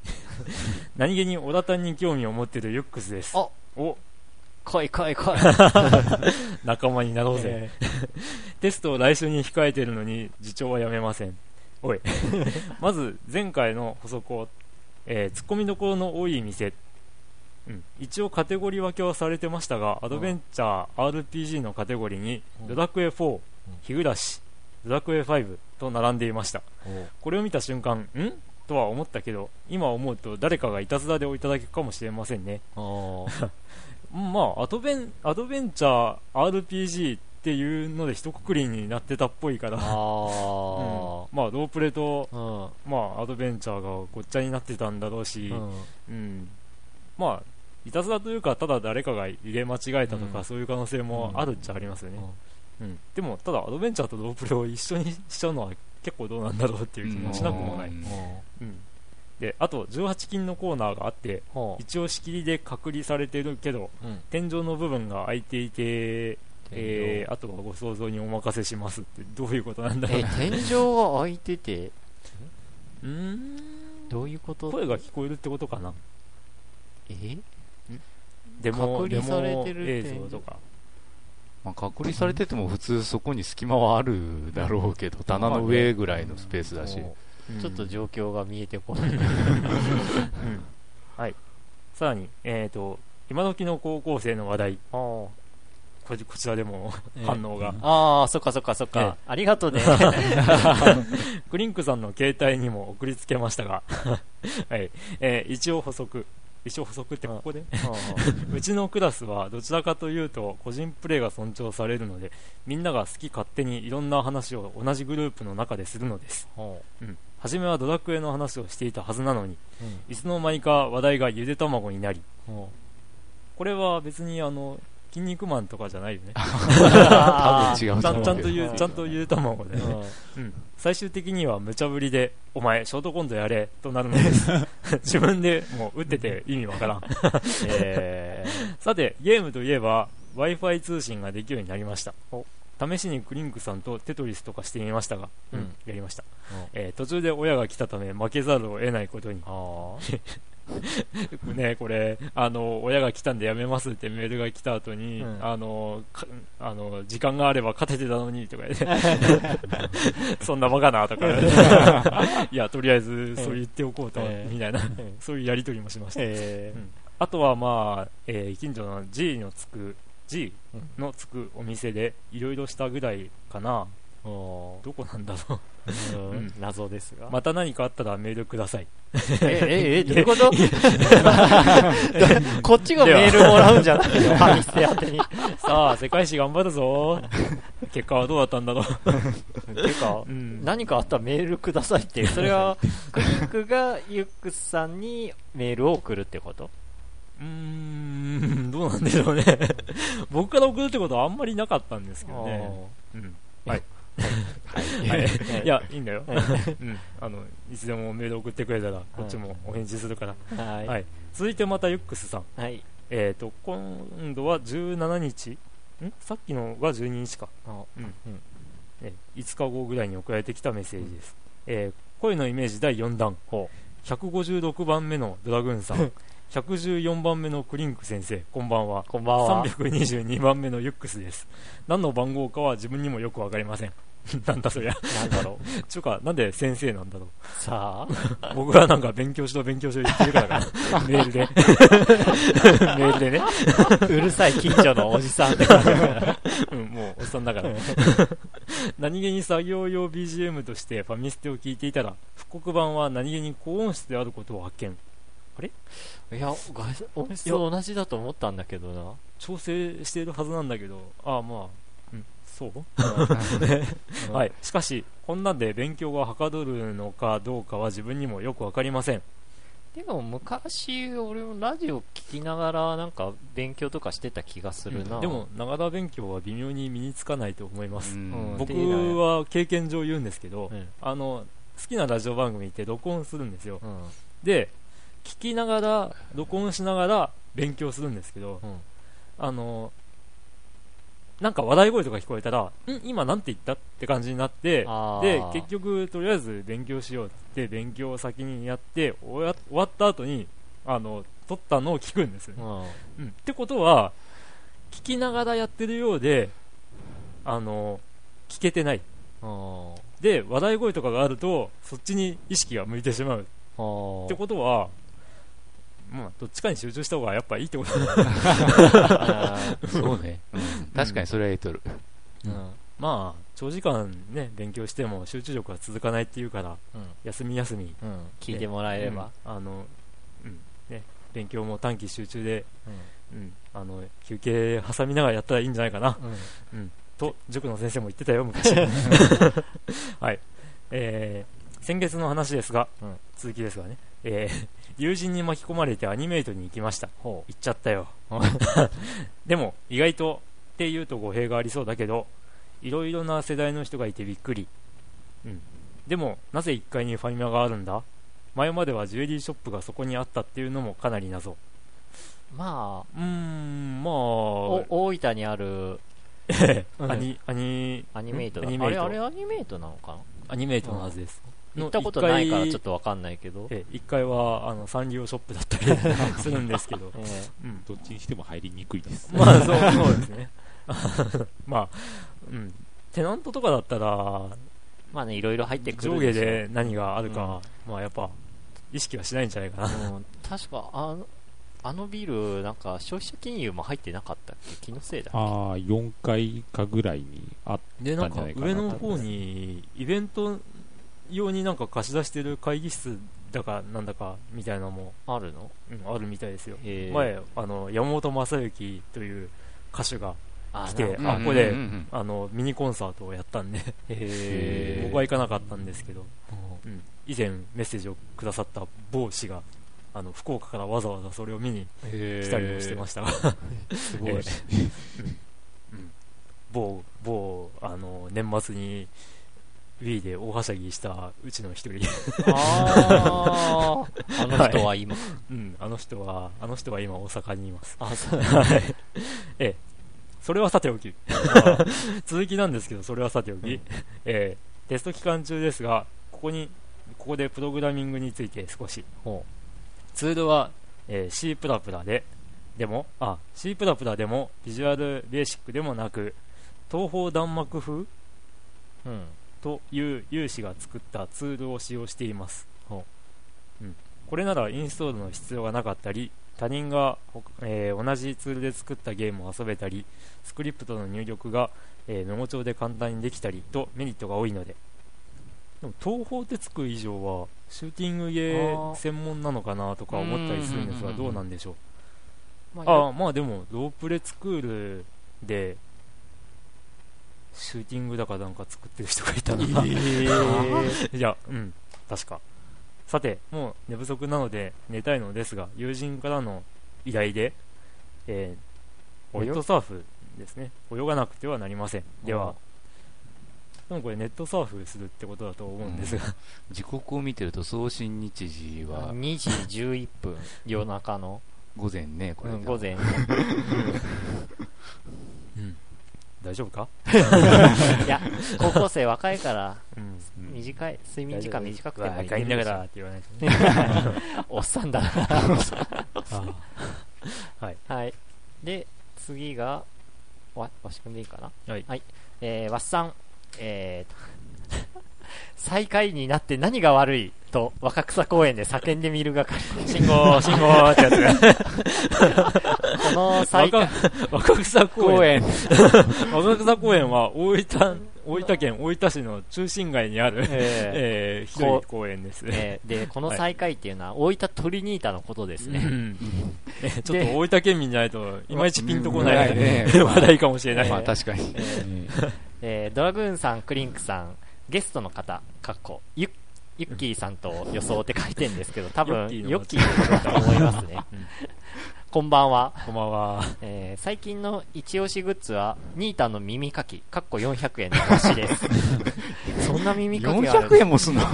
何気に小田谷に興味を持っているユックスです。お来い仲間になろうぜ、テストを来週に控えているのに自重はやめません。おい。まず前回の補足を、ツッコミどころの多い店、一応カテゴリー分けはされてましたが、アドベンチャー RPG のカテゴリーにドラクエ4、日暮らし、ドラクエ5と並んでいました。これを見た瞬間とは思ったけど、今思うと誰かがいたずらでおいただけかもしれませんね。まあ、アドベンチャー RPG っていうので一括りになってたっぽいから、まあ、ロープレと、まあ、アドベンチャーがごっちゃになってたんだろうし、まあ、いたずらというか、ただ誰かが入れ間違えたとか、そういう可能性もあるっちゃありますよね。でも、ただアドベンチャーとロープレを一緒にしちゃうのは結構どうなんだろうっていう気もしなくもない。で、あと18禁のコーナーがあって、一応仕切りで隔離されてるけど、天井の部分が空いていて、あとはご想像にお任せしますって、どういうことなんだろう。天井が空いてて、どういうこと？声が聞こえるってことかな。でも隔離されてる映像とか、まあ、隔離されてても普通そこに隙間はあるだろうけど、棚の上ぐらいのスペースだし、ちょっと状況が見えてこない。はい、さらに、今時の高校生の話題、こちらでも反応が、そっか、ありがとうね。クリンクさんの携帯にも送りつけましたが、はい、一応補足ってここでうちのクラスはどちらかというと個人プレーが尊重されるので、みんなが好き勝手にいろんな話を同じグループの中でするのです、初めはドラクエの話をしていたはずなのに、いつの間にか話題がゆで卵になり、これは別に筋肉マンとかじゃないよね。多分違う。ちゃんとゆで卵でね。最終的には無茶ぶりで、お前ショートコントやれとなるのです。自分でもう打ってて意味わからん。さて、ゲームといえば Wi-Fi 通信ができるようになりました。試しにクリンクさんとテトリスとかしてみましたが、やりました、途中で親が来たため負けざるを得ないことに。ね、これ親が来たんでやめますってメールが来た後に、時間があれば勝ててたのにとか言って、そんなバカなとか、いやとりあえずそう言っておこうと、みたいな、そういうやり取りもしました。あとは、まあ、近所の G のつくお店でいろいろしたぐらいかな。どこなんだろう。謎ですが、また何かあったらメールください。どういうこと？こっちがメールもらうんじゃないの？ファミステ宛てに。さあ、世界史頑張るぞ。結果はどうだったんだろう。てか、何かあったらメールくださいって、それはクリックがユックスさんにメールを送るってこと？どうなんでしょうね。僕から送るってことはあんまりなかったんですけどね。いや、いいんだよ。いつでもメール送ってくれたらこっちもお返事するから。続いてまたユックスさん、今度は17日、さっきのが12日か、5日後ぐらいに送られてきたメッセージです。声のイメージ第4弾、156番目のドラグーンさん、114番目のクリンク先生、こんばんは。322番目のユックスです。何の番号かは自分にもよくわかりません。なんだそりゃ。なんだろう。ちゅうか、なんで先生なんだろう。さあ。僕はなんか勉強しろ言ってるからメールで。メールでね。うるさい近所のおじさんって感じだから。もうおっさんだから。何気に作業用 BGM としてファミステを聞いていたら、復刻版は何気に高音質であることを発見。あれ、いや音質は同じだと思ったんだけどな。調整しているはずなんだけど、あ、まあ、うん、そう、はい、しかしこんなんで勉強がはかどるのかどうかは自分にもよく分かりません。でも昔俺もラジオ聞きながらなんか勉強とかしてた気がするな、うん、でもながら勉強は微妙に身につかないと思います、うん、僕は経験上言うんですけど、うん、好きなラジオ番組って録音するんですよ、うん、で聞きながら録音しながら勉強するんですけど、うん、なんか笑い声とか聞こえたら、ん、今なんて言ったって感じになって、で結局とりあえず勉強しようって勉強を先にやって、終わった後に撮ったのを聞くんですよ、うん、ってことは聞きながらやってるようで聞けてない。で笑い声とかがあるとそっちに意識が向いてしまうってことは、まあ、どっちかに集中した方がやっぱいいってことだそうね、うん、確かにそれは言っとる、うんうん、まあ長時間ね勉強しても集中力は続かないっていうから、うん、休み休み、うん、聞いてもらえれば、うん、うんね、勉強も短期集中で、うんうん、休憩挟みながらやったらいいんじゃないかな、うんうん、と塾の先生も言ってたよ昔はい、先月の話ですが、うん、続きですがね、友人に巻き込まれてアニメイトに行きました。行っちゃったよでも意外とっていうと語弊がありそうだけど、いろいろな世代の人がいてびっくり、うん、でもなぜ1階にファミマがあるんだ、前まではジュエリーショップがそこにあったっていうのもかなり謎。まあ、まあ、大分にあるアニメイト、あれアニメイトなのかな。アニメイトのはずです、うん、行ったことないからちょっと分かんないけど、1階はサンリオショップだったりするんですけど、うん、どっちにしても入りにくいです、まあ、そうですねまあ、うん、テナントとかだったらまあね、いろいろ入ってくる、上下で何があるか、うん、まあやっぱ意識はしないんじゃないかな、うん、確かあのビルなんか消費者金融も入ってなかったっけ、気のせいだっけ。4階かぐらいにあったんじゃないかな。でなんか上の方にイベント用になんか貸し出してる会議室だかなんだかみたいなのもあるの、うん、あるみたいですよ。前山本昌之という歌手が来て、あ、ここで、うんうんうん、ミニコンサートをやったんで僕は行かなかったんですけど、うん、以前メッセージをくださった某氏が福岡からわざわざそれを見に来たりもしてましたすごい、うん、某年末にWii で大はしゃぎしたうちの一人あの人は今、はい、うん、あの人は今大阪にいます。あ、そう、はい、それはさておき続きなんですけど、それはさておき、うん、テスト期間中ですが、ここでプログラミングについて少し。ツールは、C++ でもビジュアルベーシックでもなく、東方弾幕風、うん、という有志が作ったツールを使用しています、うん、これならインストールの必要がなかったり、他人が、同じツールで作ったゲームを遊べたり、スクリプトの入力が、メモ帳で簡単にできたりとメリットが多いので。でも東方ってつく以上はシューティングゲー専門なのかなとか思ったりするんですが、どうなんでしょう。まあでもロープレツクールでシューティングだかなんか作ってる人がいたないや、うん、確か。さて、もう寝不足なので寝たいのですが、友人からの依頼で、ネットサーフですね、泳がなくてはなりません。では、でもこれネットサーフするってことだと思うんですが、うん、時刻を見てると送信日時は2時11分夜中の午前ね、これ、うん、午前大丈夫かいや、高校生若いから、うん、短い睡眠時間短くてもいいんだからって言わないとおっさんだなはい、はい、で次がわしくんでいいかな、はい、はい、わっさん、最下位になって何が悪いと若草公園で叫んでみるがかり信号ってやつこの若草公園は大分大分県大分市の中心街にある、広い公園です、でこの最下位っていうのは大分トリニータのことですね、ちょっと大分県民じゃないといまいちピンとこない話題かもしれない、まあ確かにドラグーンさん、クリンクさん、ゲストの方かっこユッキーさんと予想って書いてるんですけど、多分ヨッキーだと思いますね、こんばんは。こんばんは。最近の一押しグッズはニータの耳かきかっこ400円の話です。そんな耳かきがあるんです。400円もすんの？ニ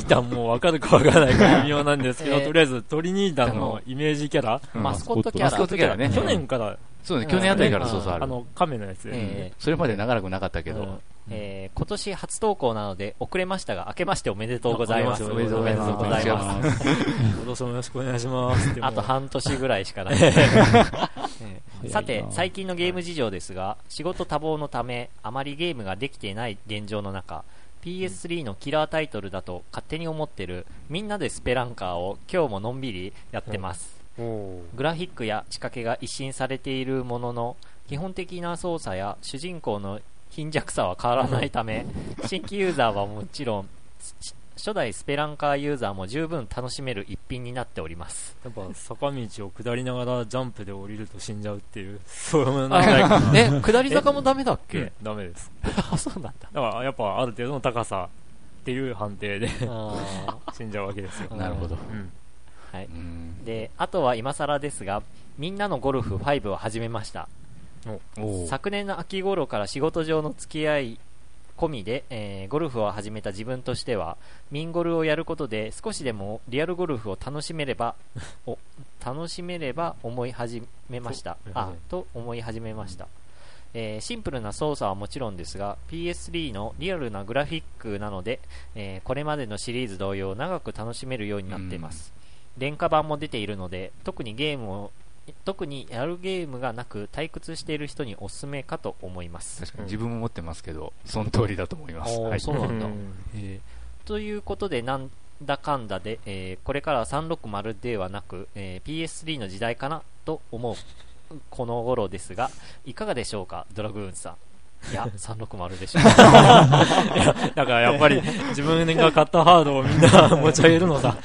ータもう分かるか分からないか微妙なんですけど、とりあえず鳥ニータのイメージキャラ、マスコットキャラね。去年から、そうね、去年あたりからそうそうある。亀のやつ、それまで長らくなかったけど。今年初投稿なので遅れましたが、明けましておめでとうございます。おめでとうございます。今年もよろしくお願いします。あと半年ぐらいしかない。さて、最近のゲーム事情ですが、仕事多忙のためあまりゲームができていない現状の中、PS3 のキラータイトルだと勝手に思ってるみんなでスペランカーを今日ものんびりやってます。グラフィックや仕掛けが一新されているものの、基本的な操作や主人公の貧弱さは変わらないため、新規ユーザーはもちろん初代スペランカーユーザーも十分楽しめる一品になっております。やっぱ坂道を下りながらジャンプで降りると死んじゃうっていう、そういうのないね。下り坂もダメだっけ？ダメです。あ、そうなんだ。だからやっぱある程度の高さっていう判定で死んじゃうわけですよ。なるほど、はい。で、あとは今更ですが、みんなのゴルフ5を始めました。昨年の秋頃から仕事上の付き合い込みで、ゴルフを始めた自分としては、ミンゴルをやることで少しでもリアルゴルフを楽しめれば思い始めましたと思い始めました、シンプルな操作はもちろんですが、 PS3 のリアルなグラフィックなので、これまでのシリーズ同様長く楽しめるようになっています。廉価版も出ているので、特にやるゲームがなく退屈している人におすすめかと思います。確かに自分も持ってますけど、その通りだと思います。はい、そうなんだ。ということで、なんだかんだで、これからは360ではなく、PS3 の時代かなと思うこの頃ですが、いかがでしょうか、ドラグーンさん。いや、360でしょ。だからやっぱり自分が買ったハードをみんな持ち上げるのさ。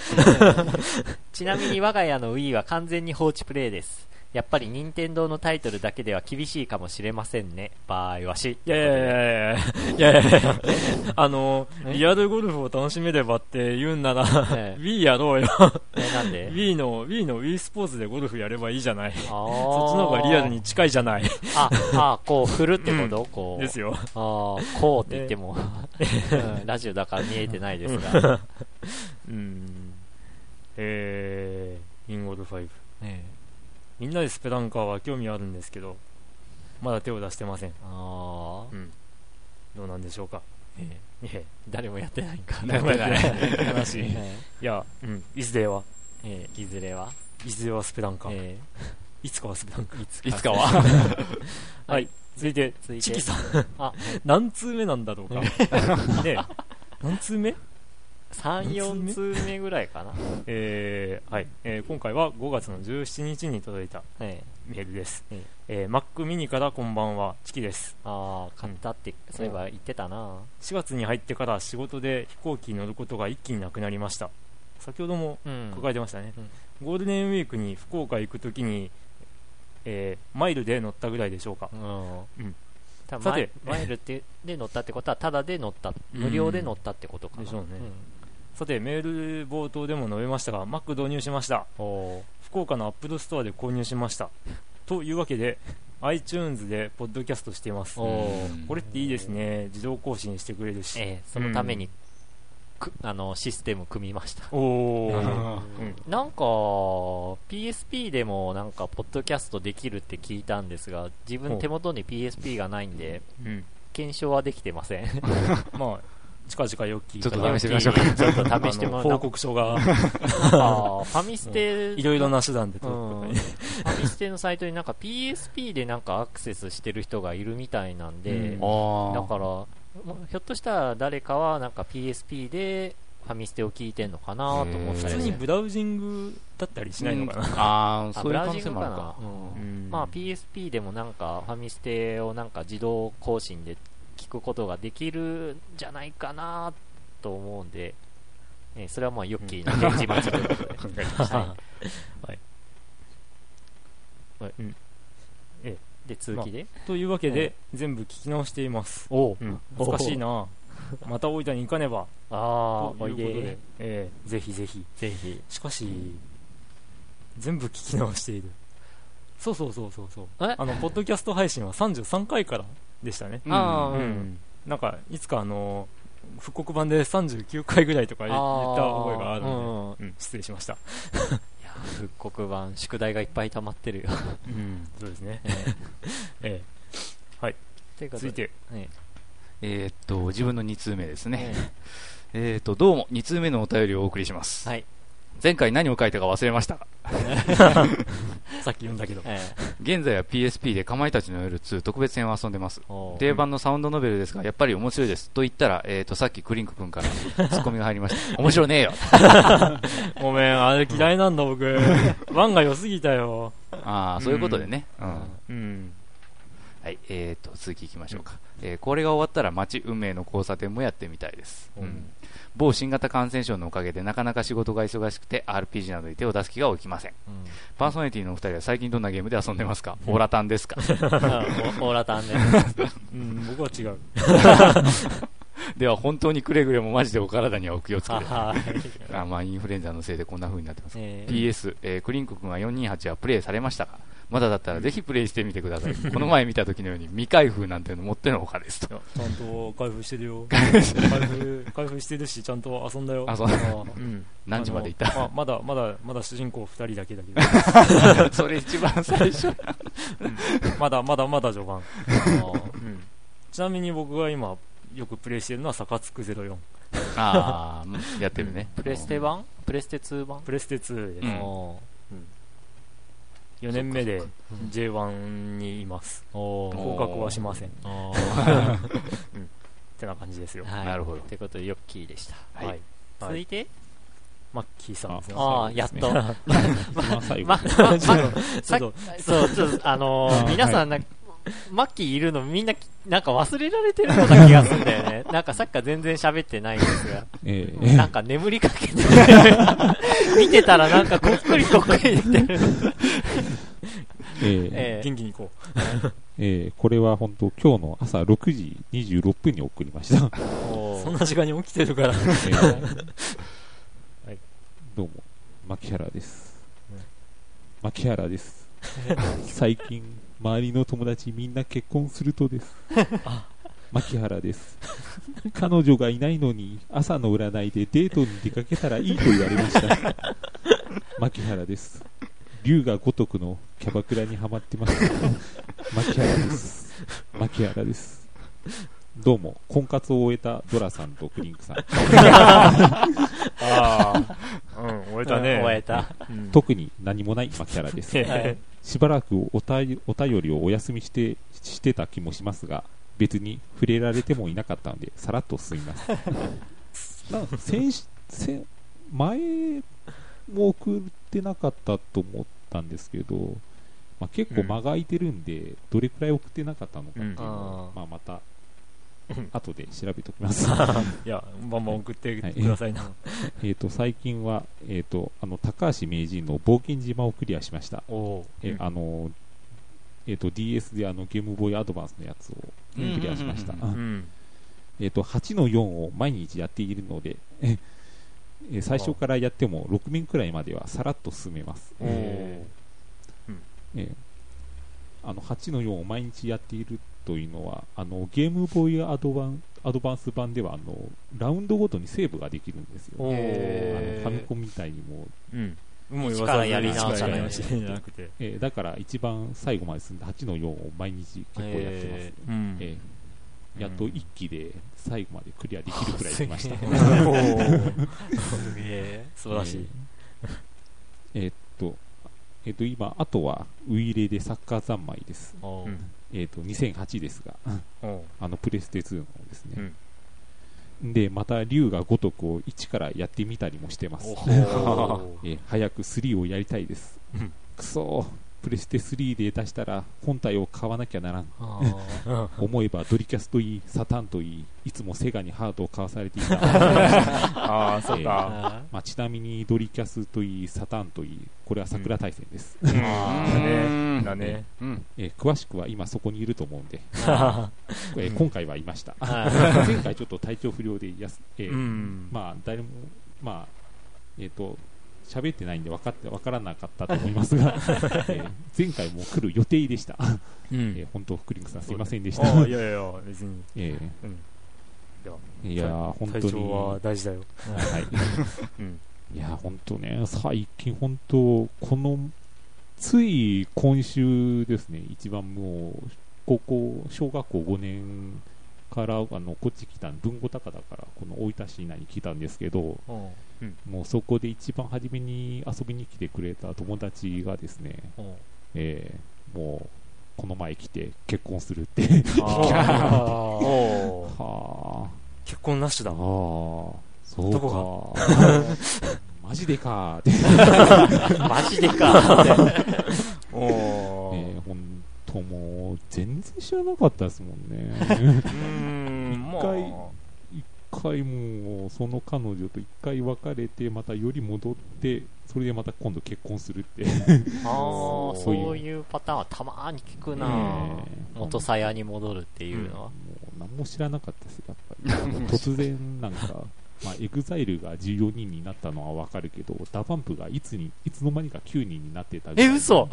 ちなみに我が家の Wii は完全に放置プレイです。やっぱり任天堂のタイトルだけでは厳しいかもしれませんね。場合はし、いやリアルゴルフを楽しめればって言うんなら、Wii やろうよ。なんで Wii の Wii スポーツでゴルフやればいいじゃない。そっちの方がリアルに近いじゃない。こう振るってこと、こうですよ。こうって言っても、ラジオだから見えてないですが。ミンゴル5。みんなでスペランカーは興味あるんですけど、まだ手を出してません。どうなんでしょうか。誰もやってないか。誰もやってない話。いや、いずれはスペランカー。いつかはスペランカー。いつかは。はい。続いてチキさん。何通目なんだろうか。ね、何通目？3、4通目ぐらいかな。今回は5月の17日に届いたメールです。Mac mini からこんばんは、チキです。買ったって、そういえば言ってたな。4月に入ってから仕事で飛行機に乗ることが一気になくなりました。先ほども書いてましたね。ゴールデンウィークに福岡行くときに、マイルで乗ったぐらいでしょうか。さて、マイルで乗ったってことは、ただで乗った、無料で乗ったってことかな。でしょうね。さて、メール冒頭でも述べましたが、Mac 導入しました。福岡の Apple ストアで購入しました。というわけで iTunes でポッドキャストしています。これっていいですね。自動更新してくれるし、そのために、システム組みました。なんか PSP でもなんかポッドキャストできるって聞いたんですが、自分手元に PSP がないんで、検証はできてません。まあ近々ヨッキーからちょっと試してみましょうか。ちょっと試してもらう。報告書がファミステ、いろいろな手段でファミステのサイトになんか PSP でなんかアクセスしてる人がいるみたいなんで、だからひょっとしたら誰かはなんか PSP でファミステを聞いてんのかなと思ったり。普通にブラウジングだったりしないのかな。そういう可能性もあるか。まあ PSP でもなんかファミステをなんか自動更新で聞くことができるんじゃないかなと思うんで、それはまあヨッキーの展示待ちということで考えました、はいはい、うん、で続きで、というわけで全部聞き直しています。お、うん、難しいな、また大分に行かねばということで、ぜひぜひぜひ。しかし、全部聞き直している。そう、ポッドキャスト配信は33回からでしたね。あ、うんうん、なんかいつか復刻版で39回ぐらいとか言った覚えがあるので、うん、失礼しました。いや、復刻版宿題がいっぱい溜まってるよ。うん、そうですね。はい。続いて、自分の2通目ですね。どうも2通目のお便りをお送りします。はい。前回何を書いたか忘れました。さっき読んだけど。現在は PSP でかまいたちの夜2特別編を遊んでます。定番のサウンドノベルですがやっぱり面白いですと言ったら、さっきクリンク君からツッコミが入りました。面白ねえよ。ごめん、あれ嫌いなんだ僕。ワンが良すぎたよ。ああ、そういうことでね。うん。はい、続きいきましょうか。これが終わったら街運命の交差点もやってみたいです。うん。某新型感染症のおかげでなかなか仕事が忙しくて RPG などに手を出す気が起きません、うん、パーソナリティのお二人は最近どんなゲームで遊んでますか、うん、オーラタンですか。オーラタンです。うん、僕は違う。では本当にくれぐれもマジでお体にはお気をつけて。あ、まあ、インフルエンザのせいでこんな風になってます、PS、クリンク君は428はプレイされましたか。まだだったらぜひプレイしてみてください。この前見た時のように未開封なんていうのもってのほかですと。ちゃんと開封してるよ。開封してるしちゃんと遊んだよ。あ、そう、うん、何時までいた。まだ主人公2人だけだけど。それ一番最初。うん、まだ序盤。うん、ちなみに僕が今よくプレイしてるのはサカツク04。ああ、やってるね。プレステ版？プレステ2版？プレステ2です。4年目で J1 にいます。合格はしません。ってな感じですよ。なるほど。ということでヨッキーでした。はいはい、続いてマッキーさんですね。ああ、やっと。皆さんなんか、マッキーいるのみんななんか忘れられてるような気がするんだよね。なんかさっきから全然喋ってないんですが、なんか眠りかけて見てたらなんかこっくりこっくり出てる。元気に行こう。これは本当今日の朝6時26分に送りました。そんな時間に起きてるから。はい、どうも牧原です。牧原です。最近周りの友達みんな結婚するとです。牧原です。彼女がいないのに朝の占いでデートに出かけたらいいと言われました。牧原です。龍が如くのキャバクラにハマってます。牧原です。牧原です。どうも婚活を終えたドラさんとクリンクさん。あ、うん、終えたね。終えた、うん、特に何もない牧原です。しばらくお便りをお休みしてた気もしますが、別に触れられてもいなかったのでさらっと進みます。前も送ってなかったと思ったんですけど、まあ、結構間が空いてるんで、うん、どれくらい送ってなかったのかっていうのを、うん、まあ、また後で調べておきます。いや、バンバン送ってくださいな。最近は、高橋名人の冒険島をクリアしました。DS でゲームボーイアドバンスのやつをクリアしました。8の4を毎日やっているので、最初からやっても6面くらいまではさらっと進めます。8の4を毎日やっているというのはゲームボーイアドバンス版ではラウンドごとにセーブができるんですよ。ファミコンみたいにもう、もう力やり直さないし、だから一番最後まで進んで8の4を毎日結構やってます、やっと1期で最後までクリアできるくらいしました。すげえ、素晴らしい。今あとはウイレでサッカー三昧です。2008ですが、プレステ2のですね、でまた龍が如くを1からやってみたりもしてます。早く3をやりたいです。くそー、プレステ3で出したら本体を買わなきゃならん思えばドリキャスといいサタンといいいつもセガにハートを買わされていたあ、そうか。まあ、ちなみにドリキャスといいサタンといいこれは桜大戦です、うん、だね、詳しくは今そこにいると思うんで今回はいました前回ちょっと体調不良でまあ誰もまあ喋ってないんで分からなかったと思いますが前回も来る予定でした、本当福林さんすいませんでしたいやいや別に、いや本当に体調は大事だよ、はいうん、いや本当ね最近本当このつい今週ですね一番もう小学校5年からこっち来た文庫高だからこの大分市内に来たんですけど、うん、もうそこで一番初めに遊びに来てくれた友達がですね、もうこの前来て結婚するっては結婚なしだあそうかどこかマジでかマジでかおもう全然知らなかったですもんね一回もうその彼女と一回別れてまたより戻ってそれでまた今度結婚するってあそういうパターンはたまに聞くな、元サヤに戻るっていうのは、もう何も知らなかったですやっぱり突然なんかまあ、EXILE が14人になったのは分かるけどダパンプがいつの間にか9人になってたみたいな嘘っ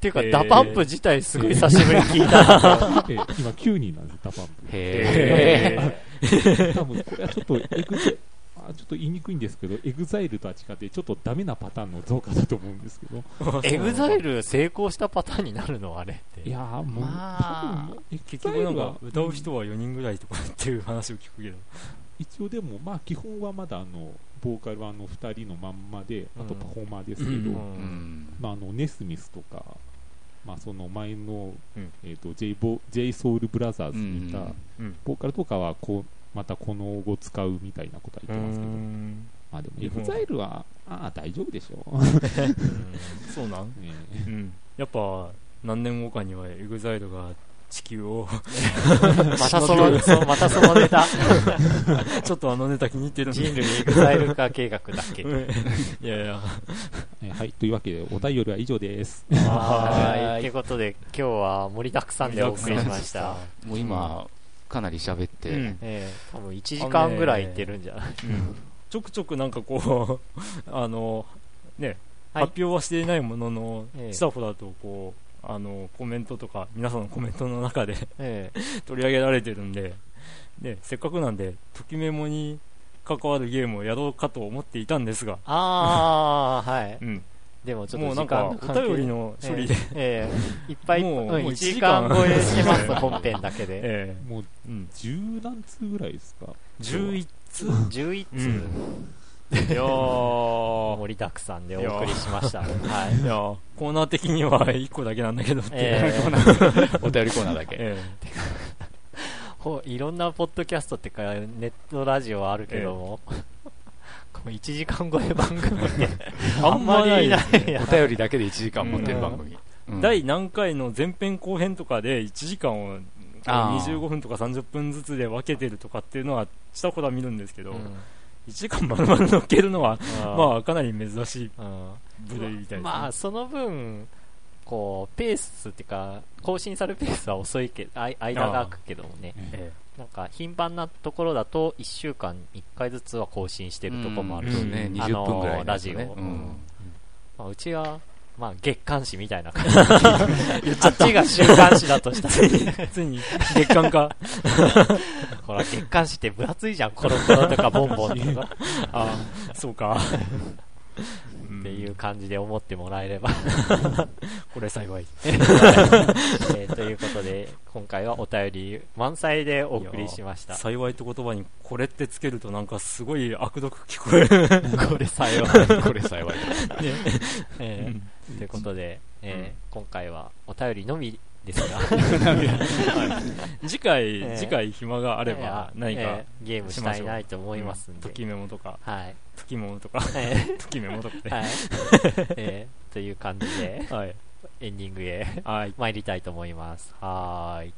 ていうか、ダパンプ自体すごい久しぶりに聞いた今9人なんですダパンプ多分これはちょっとちょっと言いにくいんですけど EXILE とは違ってちょっとダメなパターンの増加だと思うんですけどEXILE 成功したパターンになるのあれっていやもう、まあ、結局なんか歌う人は4人ぐらいとかっていう話を聞くけど一応でもまあ基本はまだボーカルは2人のまんまであとパフォーマーですけど、まあ、ネスミスとか、まあ、その前の、J ソウルブラザーズにいたボーカルとかはこうまたこの後使うみたいなことは言ってますけど、まあでも EXILE はあ大丈夫でしょそうなん、やっぱ何年後かには EXILE が地球をまたそのネタちょっとネタ気に入ってるんで人類 EXILE 化計画だっけいやいやはいというわけでお便りは以上ですはいということで今日は盛りだくさんでお送りしましたもう今かなり喋って、多分1時間ぐらいいってるんじゃない、ちょくちょくなんかこうね、はい、発表はしていないもののちらほらとこうコメントとか皆さんのコメントの中で取り上げられてるんで、せっかくなんでときメモに関わるゲームをやろうかと思っていたんですがはい、でもちょっと時間お便りの処理で、いっぱいもう1時間超えしてます本編だけで、もう十何通ぐらいですか11通、いや盛りだくさんでお送りしました、いやコーナー的には1個だけなんだけどって、お便りコーナーだけ、いろんなポッドキャストってかネットラジオあるけども、1時間超え番組あんまりいないお便りだけで1時間持ってる番組、第何回の前編後編とかで1時間を25分とか30分ずつで分けてるとかっていうのはちらほら見るんですけど、1時間丸々乗っけるのはまあかなり珍しい部類みたいですね。まあその分こうペースっていうか更新されるペースは遅いけど間が空くけどもね、なんか頻繁なところだと1週間1回ずつは更新してるところもあるし、20分ぐらい、ラジオ、うちは、まあ、月刊誌みたいな感じあっちが週刊誌だとしたらついに月刊かほら月刊誌って分厚いじゃんコロコロとかボンボンとかあそうかっていう感じで思ってもらえればこれ幸い、ということで今回はお便り満載でお送りしました。幸いと言葉にこれってつけるとなんかすごい悪毒聞こえるこれ幸いこれ幸いということで、今回はお便りのみですが次回暇があれば何かゲームしたいなと思いますんで、ときメモとか、はい、ときメモとか、ときメモとかで、はいという感じで、はい、エンディングへ参りたいと思います。はい、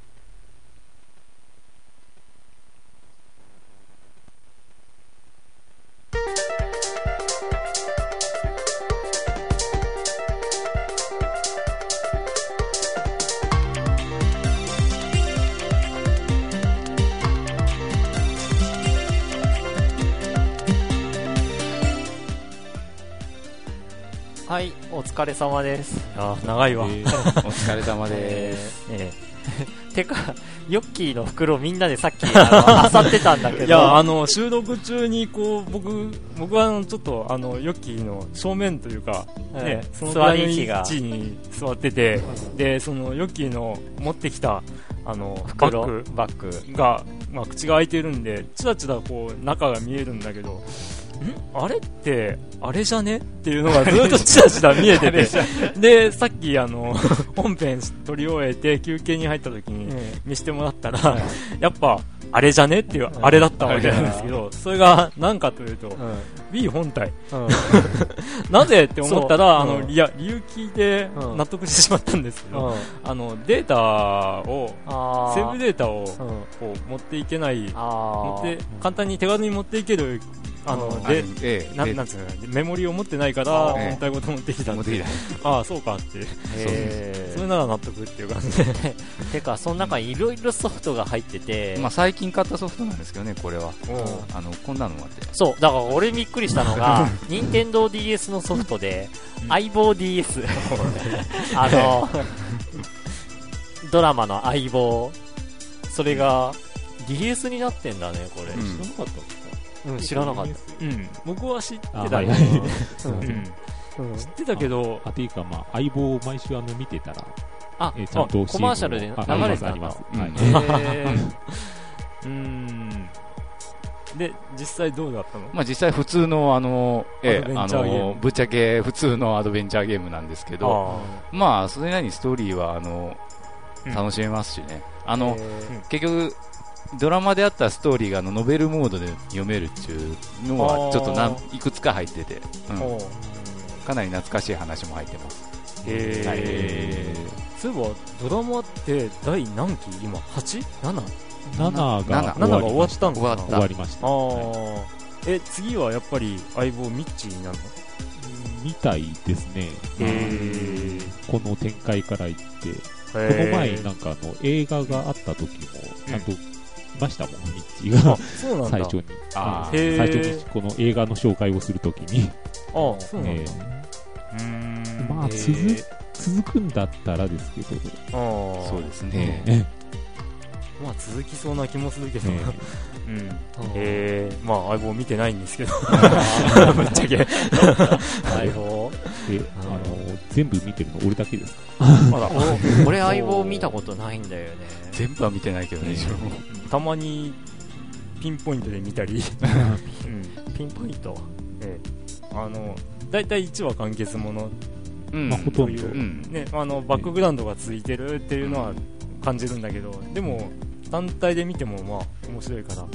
はい、お疲れ様です。あ、長いわ。お疲れ様です。てか、ヨッキーの袋みんなでさっき漁ってたんだけど。いや、収録中にこう僕はちょっとヨッキーの正面というか、ね、その座り位置に座ってて、でそのヨッキーの持ってきたバッグが、まあ、口が開いてるんでチラチラこう中が見えるんだけど。あれってあれじゃねっていうのがずっとチラチラ見えててでさっき本編撮り終えて休憩に入った時に見せてもらったら、やっぱあれじゃねっていうあれだったわけなんですけど、それが何かというと Wii 本体なぜって思ったら理由聞いて納得してしまったんですけど、データをセーブデータをこう持っていけない、簡単に手軽に持っていけるメモリを持ってないから本体ごと持ってきたんで、ああそうかってそれなら納得っていう感じでてかその中にいろいろソフトが入ってて、まあ、最近買ったソフトなんですけどね、これはこんなのもあって、そうだから俺びっくりしたのがNintendo DS のソフトで相棒 DS ドラマの相棒、それが DS になってんだね、これ知らなかった。うん、知らなかった、うん、僕は知ってたよ、知ってたけど、というか、まあ、相棒を毎週見てたら、ちゃんとコマーシャルで流れてたんだ、で実際どうだったの？まあ、実際普通のぶっちゃけ普通のアドベンチャーゲームなんですけど、まあそれなりにストーリーは楽しめますしね、結局ドラマであったストーリーがノベルモードで読めるっていうのはちょっといくつか入ってて、かなり懐かしい話も入ってます。そういえばドラマって第何期今 8?7? 7が終わったんだ。終わりました。次はやっぱり相棒ミッチーになるのみたいですね、この展開からいって。この前なんか映画があった時もちゃんとましたもん、ミッチーが最初にこの映画の紹介をするときに、まあ続くんだったらですけど、そうですね、まあ続きそうな気もするけど、まあ相棒見てないんですけどぶっちゃけ相棒全部見てるの俺だけですか？俺相棒見たことないんだよね。全部は見てないけどね、たまにピンポイントで見たりピンポイントだいたい1話完結ものほとんどバックグラウンドがついてるっていうのは感じるんだけど、でも単体で見てもまあ面白いかなっ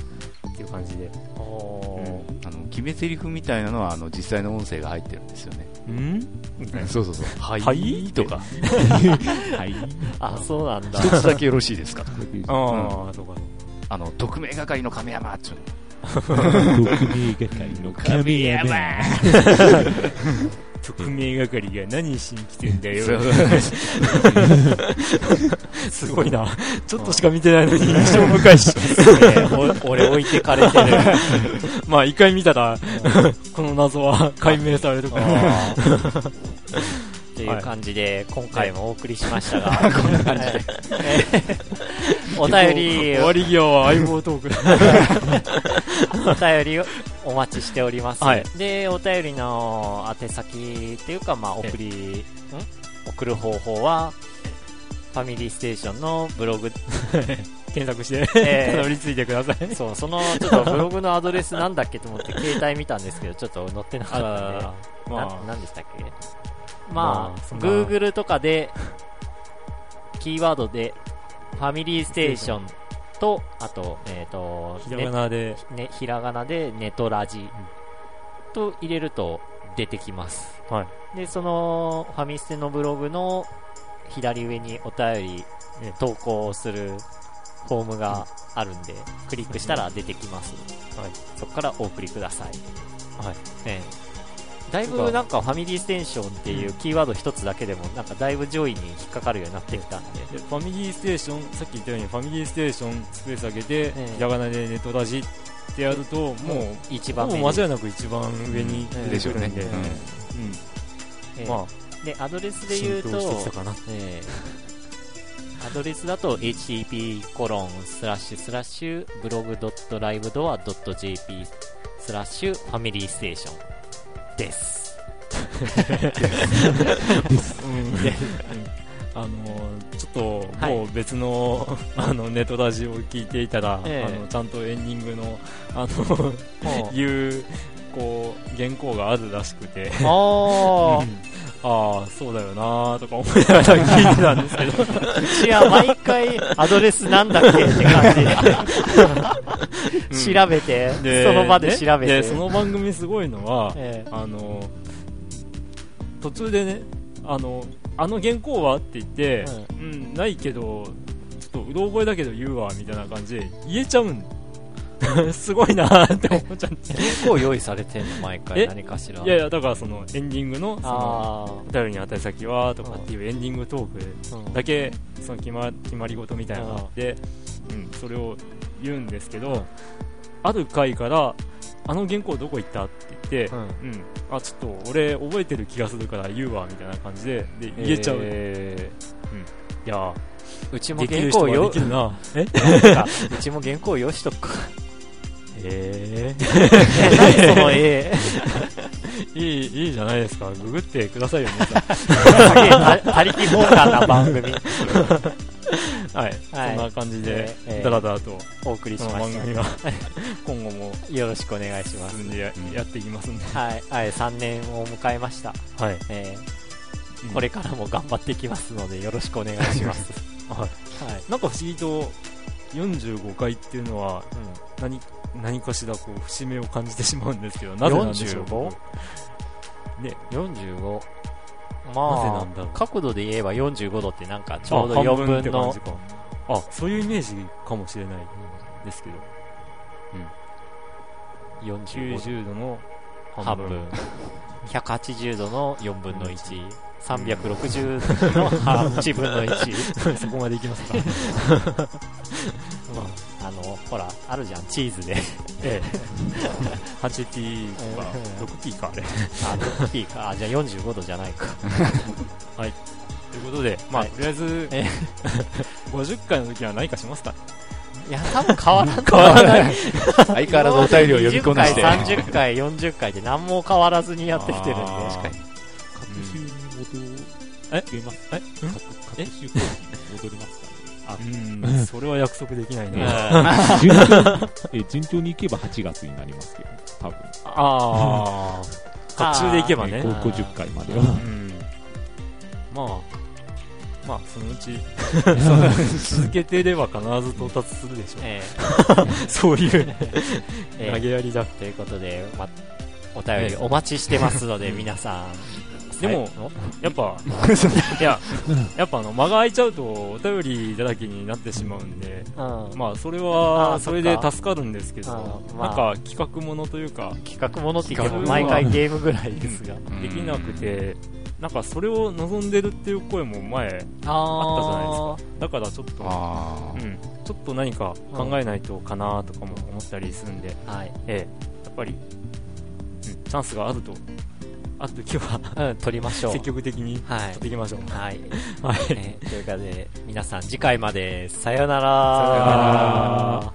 ていう感じで、決め台詞みたいなのは実際の音声が入ってるんですよね。そうそうそう、はいとか、あ、そうなんだ。一つだけよろしいですか。特命係の亀山っていうの。特命係の亀山。特命係が何しに来てんだよ。すごいな。ちょっとしか見てないのに印象深いし。俺置いてかれてる。まあ一回見たらこの謎は解明されるから。っていう感じで今回もお送りしましたが、こんな感じで。お便り終わり際は相棒トーク。お便りをお待ちしております。でお便りの宛先っていうか、まあ送る方法はファミリーステーションのブログ検索してたどり着いてください。そう、そのちょっとブログのアドレスなんだっけと思って携帯見たんですけどちょっと載ってなかったので、何でしたっけ？まあ Google とかでキーワードでファミリーステーションと、あと、ひらがなで、ね、ひらがなでネトラジと入れると出てきます、はい、でそのファミステのブログの左上にお便り投稿するフォームがあるんで、クリックしたら出てきます、はい、そこからお送りください、はい、だいぶなんかファミリーステーションっていうキーワード一つだけでもなんかだいぶ上位に引っかかるようになってきたんで、ファミリーステーション、さっき言ったようにファミリーステーションスペース上げてひらがなでネトラジってやるともう一番目、もう間違いなく一番上に出てくるんで、うん、まあ、でアドレスで言うとアドレスだと http://blog.livedoor.jp/ファミリーステーションですちょっともう別 の,、はい、ネトラジオを聞いていたら、ちゃんとエンディングのこう原稿があるらしくて、あああそうだよなとか思いながら聞いてたんですけどうちは毎回アドレスなんだっけって感じ調べて、その場で調べて、ね、その番組すごいのは、途中でね、あの原稿はって言って、ないけどちょっとうろ覚えだけど言うわみたいな感じで言えちゃうんすごいなって思っちゃうんです。結構用意されてんの毎回何かしら。いやいや、だからそのエンディングのお便りに与え先はとかっていうエンディングトークだけその決まり事みたいなのがあって、それを言うんですけど、ある回からあの原稿どこ行ったって言って、あちょっと俺覚えてる気がするから言うわみたいな感じ で言えちゃう。いやうちも原稿よしとくか。何そのいいじゃないですか、ググってくださいよね他力本願な番組はい、そんな感じでダラダラとお送りしました。番組は今後もよろしくお願いします。やっていきますんで、3年を迎えました。これからも頑張っていきますのでよろしくお願いしますなんか不思議と45回っていうのは、何かしらこう節目を感じてしまうんですけど、なぜなんでしょうか、ね、45、まあ、なぜなんだろう。角度で言えば45度ってなんかちょうど4分の半分って感じか。あ、そういうイメージかもしれないですけど、90度の半分180度の4分の1、360の8分の1そこまでいきますか、ほらあるじゃんチーズで8P とか 6P かあれ6P かじゃあ45度じゃないかはい、ということで、まあとりあえず50回の時は何かしますか。いや多分変わらない相変わらずお便りを読み込んでして20回、30回、40回で何も変わらずにやってきてるんで、確かに戻りますかね。それは約束できないね順調にいけば8月になりますけど、多分途中でいけばね50回までは、まあそのうち続けてれば必ず到達するでしょう、そういう投げやりだということで、お便りお待ちしてますので皆さんでもやっぱ間が空いちゃうとお便りだらけになってしまうんで、まあそれはそれで助かるんですけど、なんか企画ものというか、企画ものって言っても毎回ゲームぐらいですができなくて、なんかそれを望んでるっていう声も前あったじゃないですか。だからちょっと、ちょっと何か考えないとかなとかも思ったりするんで、やっぱり、チャンスがあると今日は、取りましょう。積極的に取っていきましょう。というかで皆さん次回までさよなら。